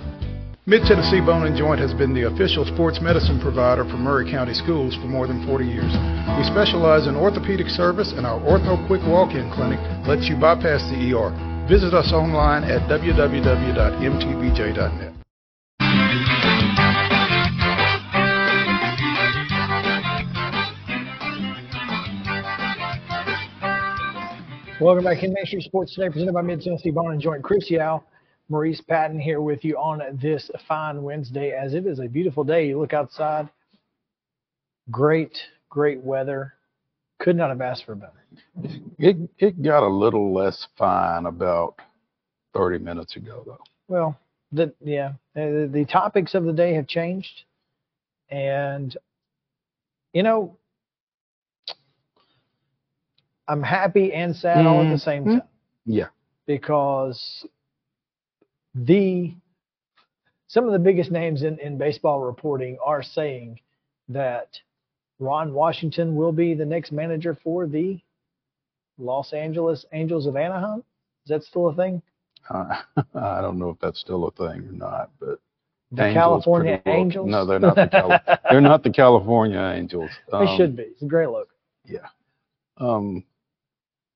Mid-Tennessee Bone and Joint has been the official sports medicine provider for Murray County Schools for more than 40 years. We specialize in orthopedic service, and our Ortho Quick Walk-In Clinic lets you bypass the ER. Visit us online at www.mtbj.net. Welcome back to Main Street Sports Today, presented by Mid-Tennessee Bone and Joint. Chris Yao, Maurice Patton here with you on this fine Wednesday, as it is a beautiful day. You look outside, great, great weather. Could not have asked for better. It got a little less fine about 30 minutes ago, though. Well, the topics of the day have changed. And, you know, I'm happy and sad all at the same time. Yeah. Because some of the biggest names in baseball reporting are saying that Ron Washington will be the next manager for the Los Angeles Angels of Anaheim? Is that still a thing? I don't know if that's still a thing or not, but the Angels, California Angels? No, they're not. They're not the California Angels. They should be. It's a great look. Yeah,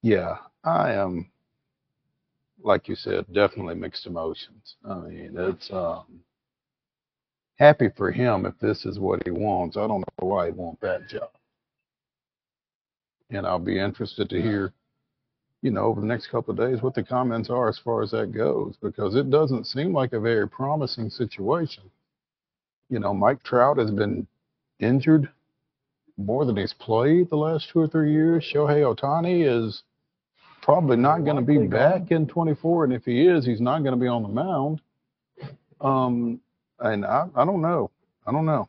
yeah. I am, like you said, definitely mixed emotions. I mean, it's happy for him if this is what he wants. I don't know why he wants that job. And I'll be interested to hear, you know, over the next couple of days what the comments are as far as that goes, because it doesn't seem like a very promising situation. You know, Mike Trout has been injured more than he's played the last 2 or 3 years. Shohei Ohtani is probably not going to be back in 24, and if he is, he's not going to be on the mound. And I don't know. I don't know.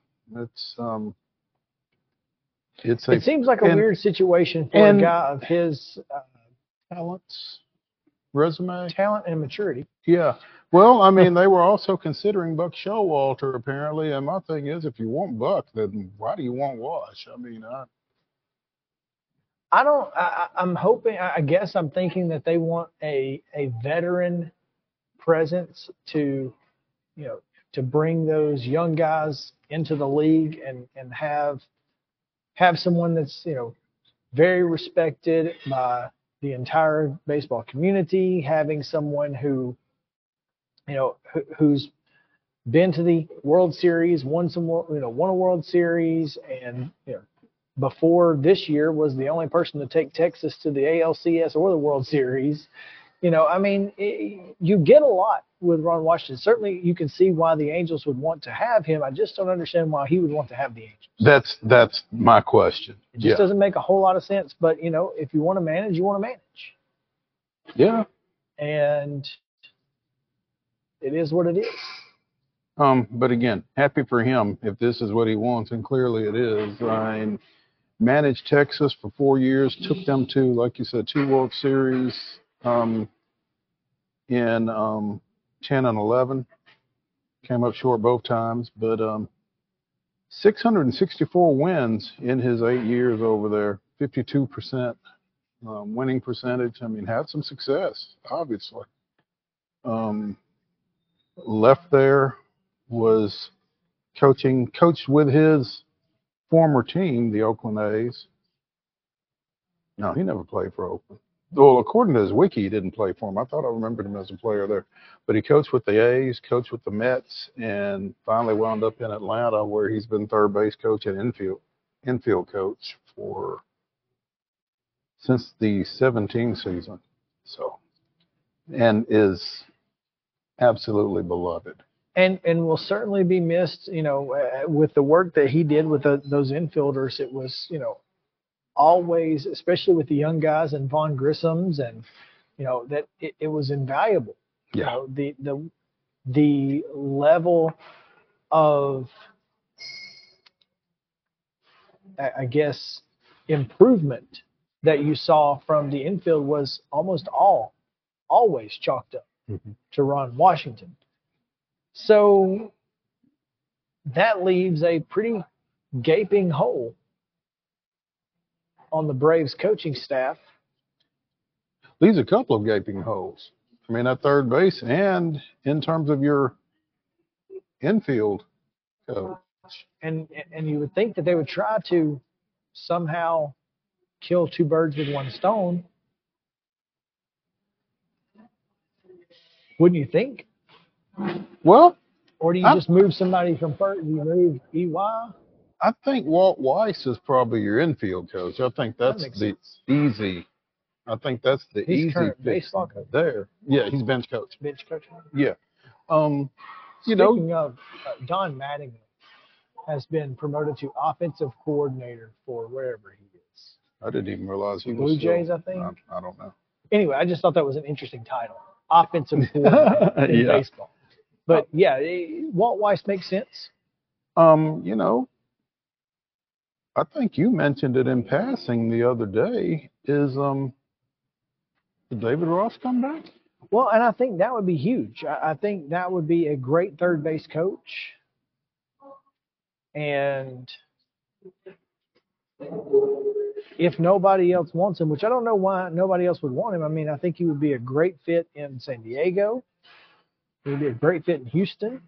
It seems like a weird situation for a guy of his talent and maturity. Yeah. Well, I mean, they were also considering Buck Showalter, apparently. And my thing is, if you want Buck, then why do you want Wash? I mean, I don't. I'm hoping. I guess I'm thinking that they want a veteran presence to, you know, to bring those young guys into the league and have someone that's, you know, very respected by the entire baseball community, having someone who, you know, who's been to the World Series, won a World Series, and, you know, before this year was the only person to take Texas to the ALCS or the World Series. You know, I mean, you get a lot with Ron Washington. Certainly, you can see why the Angels would want to have him. I just don't understand why he would want to have the Angels. That's my question. It just doesn't make a whole lot of sense. But, you know, if you want to manage, you want to manage. Yeah. And it is what it is. But again, happy for him if this is what he wants, and clearly it is. Ryan managed Texas for 4 years, took them to, like you said, 2 World Series. In 10 and 11, came up short both times, but 664 wins in his 8 years over there, 52% winning percentage. I mean, had some success, obviously. Left there, was coached with his former team, the Oakland A's. No, he never played for Oakland. Well, according to his wiki, he didn't play for him. I thought I remembered him as a player there. But he coached with the A's, coached with the Mets, and finally wound up in Atlanta, where he's been third base coach and infield coach for since the 2017 season. So, and is absolutely beloved. And will certainly be missed, you know, with the work that he did with those infielders. It was, you know, always, especially with the young guys and Vaughn Grissom's, and you know that it was invaluable. Yeah. You know, the level of, I guess, improvement that you saw from the infield was almost always chalked up to Ron Washington. So that leaves a pretty gaping hole on the Braves coaching staff. Leaves a couple of gaping holes. I mean, at third base and in terms of your infield coach. And you would think that they would try to somehow kill two birds with one stone. Wouldn't you think? Well, or do you just move somebody from first? Do you move EY? I think Walt Weiss is probably your infield coach. I think that's the easy fix there. Yeah, he's bench coach. Bench coach. Yeah. Speaking of, Don Mattingly has been promoted to offensive coordinator for wherever he is. I didn't even realize he was. Blue Jays, I think. I don't know. Anyway, I just thought that was an interesting title, offensive coordinator in baseball. But yeah, Walt Weiss makes sense. You know, I think you mentioned it in passing the other day. Did David Ross come back? Well, and I think that would be huge. I think that would be a great third base coach. And if nobody else wants him, which I don't know why nobody else would want him. I mean, I think he would be a great fit in San Diego. He would be a great fit in Houston.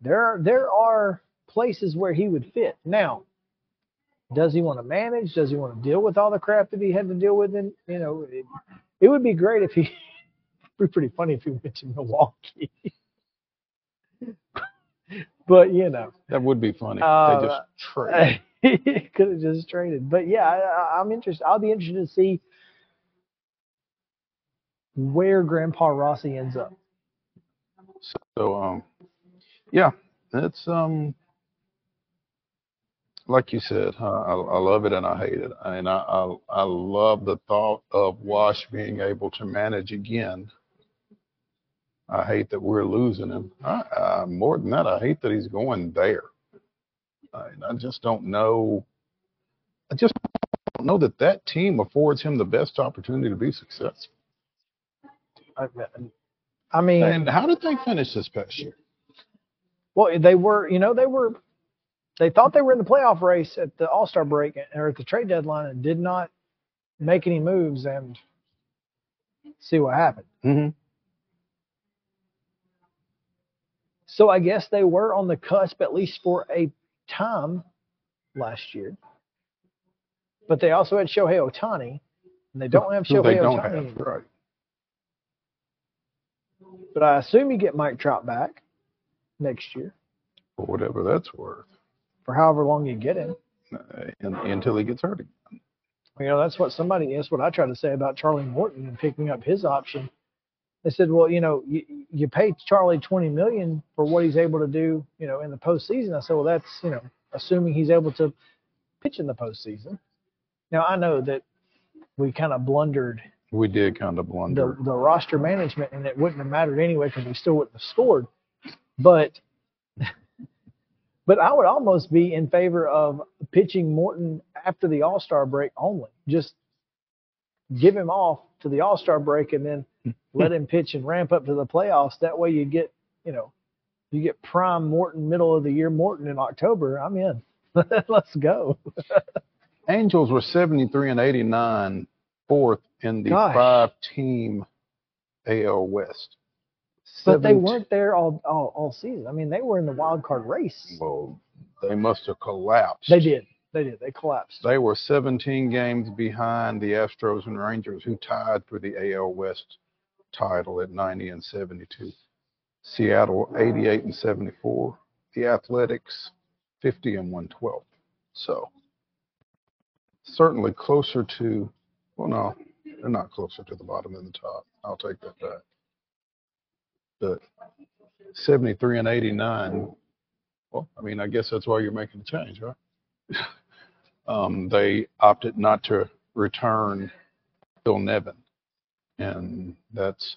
There are places where he would fit. Now, does he want to manage? Does he want to deal with all the crap that he had to deal with? And, you know, it would be great if he – it'd be pretty funny if he went to Milwaukee. But, you know. That would be funny. They just trade. He could have just traded. But, yeah, I'm interested. I'll be interested to see where Grandpa Rossi ends up. So, yeah, that's like you said, I love it and I hate it. And I love the thought of Wash being able to manage again. I hate that we're losing him. More than that, I hate that he's going there. I just don't know. I just don't know that that team affords him the best opportunity to be successful. I mean, and how did they finish this past year? Well, they were, you know, they thought they were in the playoff race at the All-Star break or at the trade deadline and did not make any moves and see what happened. Mm-hmm. So I guess they were on the cusp, at least for a time last year. But they also had Shohei Ohtani, and they don't have Shohei Ohtani. They don't have, right. But I assume you get Mike Trout back next year. For whatever that's worth. For however long you get him. Until he gets hurt again. You know, that's what I try to say about Charlie Morton and picking up his option. They said, well, you know, you paid Charlie $20 million for what he's able to do, you know, in the postseason. I said, well, that's, you know, assuming he's able to pitch in the postseason. Now, I know that we kind of blundered. We did kind of blunder. The roster management, and it wouldn't have mattered anyway because we still wouldn't have scored. But I would almost be in favor of pitching Morton after the All-Star break only. Just give him off to the All-Star break and then let him pitch and ramp up to the playoffs. That way you get, you know, you get prime Morton, middle of the year Morton in October. I'm in. Let's go. Angels were 73-89, fourth in the five-team AL West. But they weren't there all season. I mean, they were in the wild card race. Well, they must have collapsed. They did. They collapsed. They were 17 games behind the Astros and Rangers, who tied for the AL West title at 90-72. Seattle 88-74. The Athletics 50-112. So certainly closer to. Well, no, they're not closer to the bottom than the top. I'll take that back. But 73-89. Well, I mean, I guess that's why you're making the change, right? They opted not to return Phil Nevin, and that's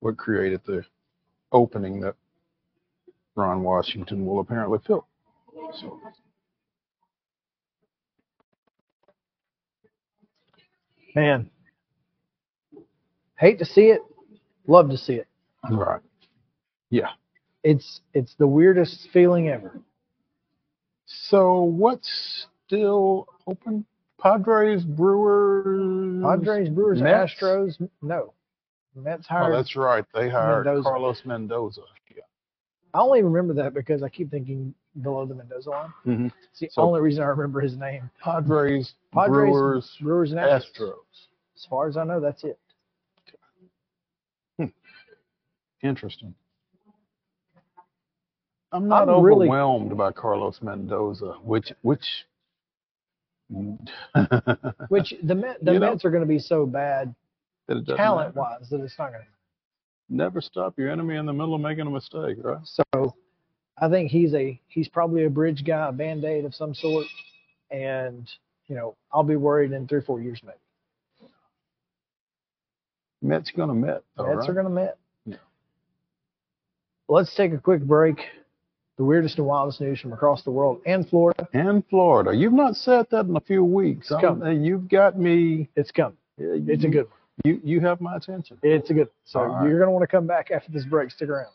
what created the opening that Ron Washington will apparently fill. So. Man, hate to see it, love to see it. Right. Yeah. It's the weirdest feeling ever. So what's still open? Padres, Brewers, Mets? Astros. No, Mets hired. Oh, that's right. They hired Mendoza. Carlos Mendoza. Yeah. I only remember that because I keep thinking below the Mendoza line. Mm-hmm. It's the only reason I remember his name. Padres, Brewers, and Astros. As far as I know, that's it. Okay. Interesting. I'm overwhelmed by Carlos Mendoza, which the Mets are going to be so bad talent-wise that it's not going to. Never stop your enemy in the middle of making a mistake, right? So, I think he's probably a bridge guy, a Band-Aid of some sort, and you know I'll be worried in 3 or 4 years maybe. Mets are going to Met. Yeah. Let's take a quick break. The weirdest and wildest news from across the world and Florida. You've not said that in a few weeks. You've got me. It's coming. It's a good one. You have my attention. It's a good one. So right. You're going to want to come back after this break. Stick around.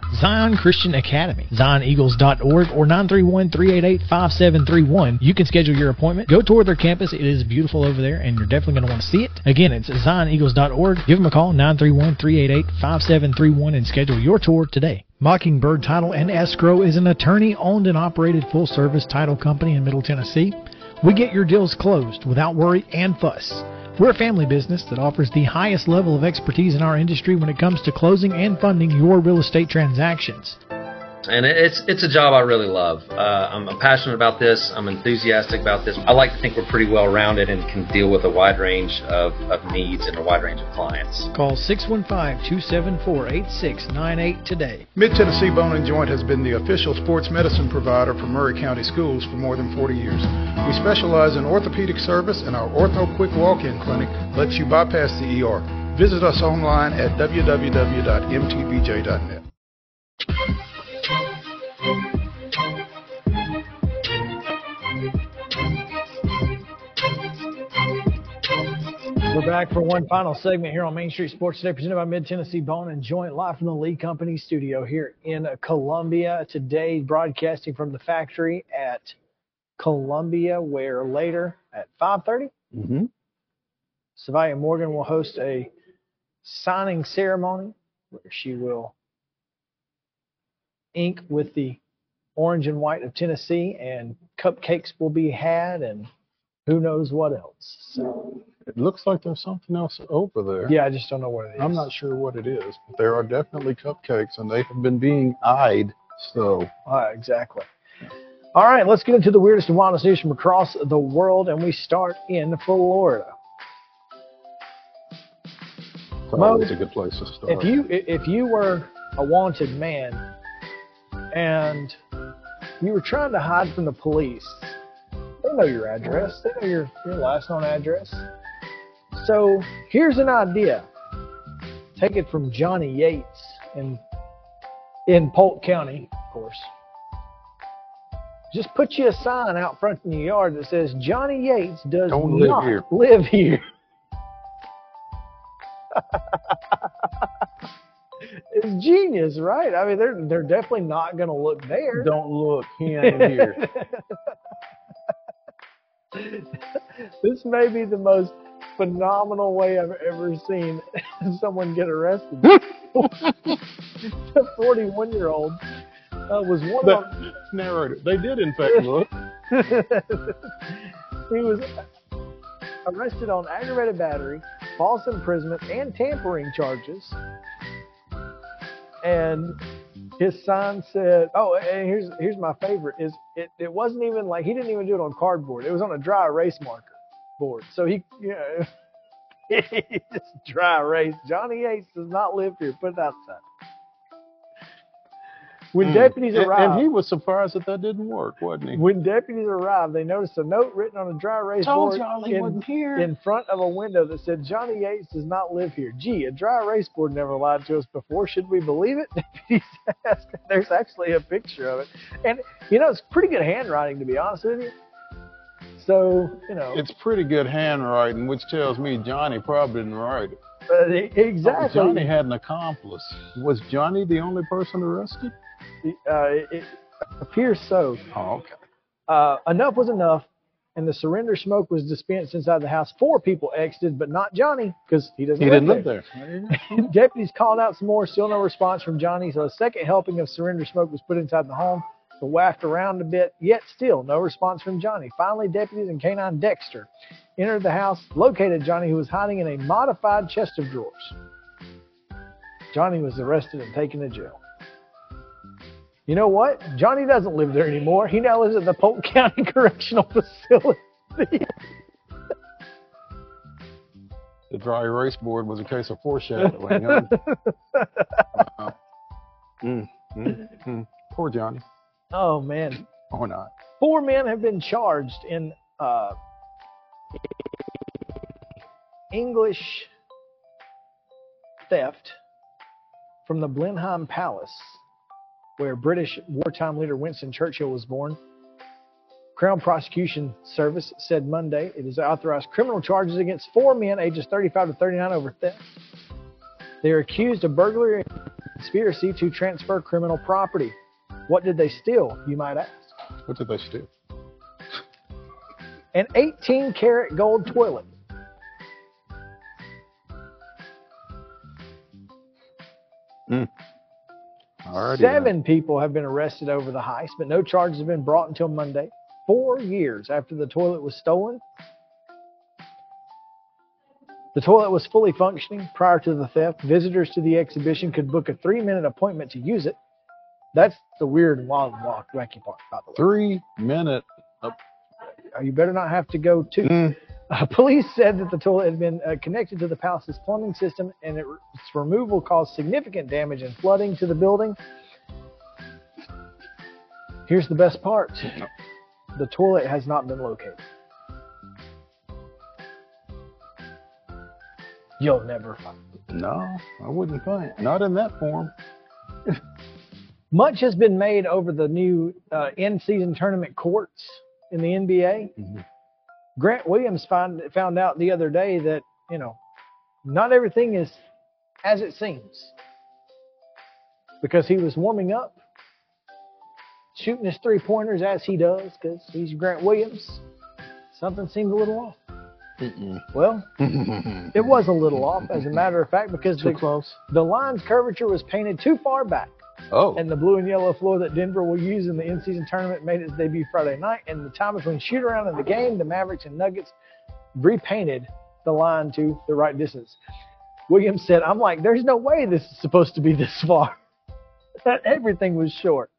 Zion Christian Academy, zioneagles.org or 931-388-5731. You can schedule your appointment. Go tour their campus. It is beautiful over there, and you're definitely going to want to see it. Again, it's zioneagles.org. Give them a call, 931-388-5731, and schedule your tour today. Mockingbird Title and Escrow is an attorney-owned and operated full-service title company in Middle Tennessee. We get your deals closed without worry and fuss. We're a family business that offers the highest level of expertise in our industry when it comes to closing and funding your real estate transactions. And it's a job I really love. I'm passionate about this. I'm enthusiastic about this. I like to think we're pretty well-rounded and can deal with a wide range of needs and a wide range of clients. Call 615-274-8698 today. Mid-Tennessee Bone and Joint has been the official sports medicine provider for Murray County Schools for more than 40 years. We specialize in orthopedic service, and our Ortho Quick Walk-In Clinic lets you bypass the ER. Visit us online at www.mtbj.net. We're back for one final segment here on Main Street Sports Today, presented by Mid-Tennessee Bone and Joint, live from the Lee Company studio here in Columbia. Today, broadcasting from the factory at Columbia, where later at 5:30, Savaya Morgan will host a signing ceremony where she will ink with the orange and white of Tennessee, and cupcakes will be had, and who knows what else. So it looks like there's something else over there. Yeah, I just don't know what it is. I'm not sure what it is, but there are definitely cupcakes, and they have been being eyed. So, exactly. All right, let's get into the weirdest and wildest news from across the world, and we start in Florida. That's a good place to start. If you were a wanted man and you were trying to hide from the police, they know your address. They know your last known address. So here's an idea. Take it from Johnny Yates in Polk County, of course. Just put you a sign out front in your yard that says, Johnny Yates does not live here. It's genius, right? I mean, they're definitely not going to look there. Don't look. He ain't here. This may be the most phenomenal way I've ever seen someone get arrested. The 41-year-old was one of narrator. They did, in fact, look. He was arrested on aggravated battery, false imprisonment, and tampering charges. And his sign said, and here's my favorite, is it wasn't even like, he didn't even do it on cardboard. It was on a dry erase marker board. So he just dry erased. Johnny Yates does not live here. Put it outside. When deputies arrived. And he was surprised that that didn't work, wasn't he? When deputies arrived, they noticed a note written on a dry erase board in front of a window that said, Johnny Yates does not live here. Gee, a dry erase board never lied to us before. Should we believe it? Deputies asked. There's actually a picture of it. And, it's pretty good handwriting, to be honest with you. So, It's pretty good handwriting, which tells me Johnny probably didn't write it. Exactly. Johnny had an accomplice. Was Johnny the only person arrested? It appears so. Oh, okay. Enough was enough. and the surrender smoke was dispensed inside the house. 4 people exited, but not Johnny, because he didn't live there. Deputies called out some more, still no response from Johnny, so a second helping of surrender smoke was put inside the home. So waft around a bit, yet still no response from Johnny. Finally, deputies and canine Dexter entered the house, located Johnny, who was hiding in a modified chest of drawers. Johnny was arrested and taken to jail. You know what? Johnny doesn't live there anymore. He now lives at the Polk County Correctional Facility. The dry erase board was a case of foreshadowing. Poor Johnny. Oh, man. Or not. 4 men have been charged in English theft from the Blenheim Palace, where British wartime leader Winston Churchill was born. Crown Prosecution Service said Monday it has authorized criminal charges against 4 men ages 35 to 39 over theft. They are accused of burglary and conspiracy to transfer criminal property. What did they steal, you might ask? What did they steal? An 18-karat gold toilet. Seven people have been arrested over the heist, but no charges have been brought until Monday, 4 years after the toilet was stolen. The toilet was fully functioning prior to the theft. Visitors to the exhibition could book a 3-minute appointment to use it. That's the weird and wild and walk wacky part, by the way. 3 minute. You better not have to go to. Police said that the toilet had been connected to the palace's plumbing system, and its removal caused significant damage and flooding to the building. Here's the best part. The toilet has not been located. You'll never find it. No, I wouldn't find it. Not in that form. Much has been made over the new in-season tournament courts in the NBA. Grant Williams found out the other day that, you know, not everything is as it seems, because he was warming up, shooting his three-pointers as he does, because he's Grant Williams. Something seemed a little off. Well, it was a little off, as a matter of fact, because the line's curvature was painted too far back. Oh. And the blue and yellow floor that Denver will use in the in-season tournament made its debut Friday night. And the time between shoot-around and the game, the Mavericks and Nuggets repainted the line to the right distance. Williams said, "I'm like, there's no way this is supposed to be this far. Everything was short."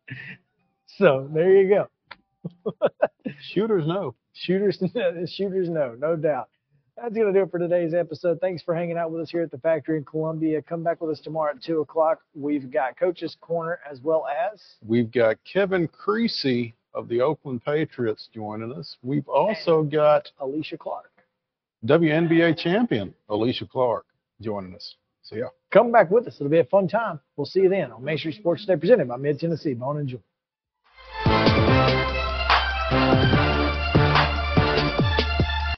So there you go. Shooters know. Shooters know, no doubt. That's going to do it for today's episode. Thanks for hanging out with us here at the factory in Columbia. Come back with us tomorrow at 2 o'clock. We've got Coach's Corner, as well as... we've got Kevin Creasy of the Oakland Patriots joining us. We've also got... Alicia Clark. WNBA champion Alicia Clark joining us. So, yeah. Come back with us. It'll be a fun time. We'll see you then on Main Street Sports Today, presented by Mid-Tennessee Bone and Joint.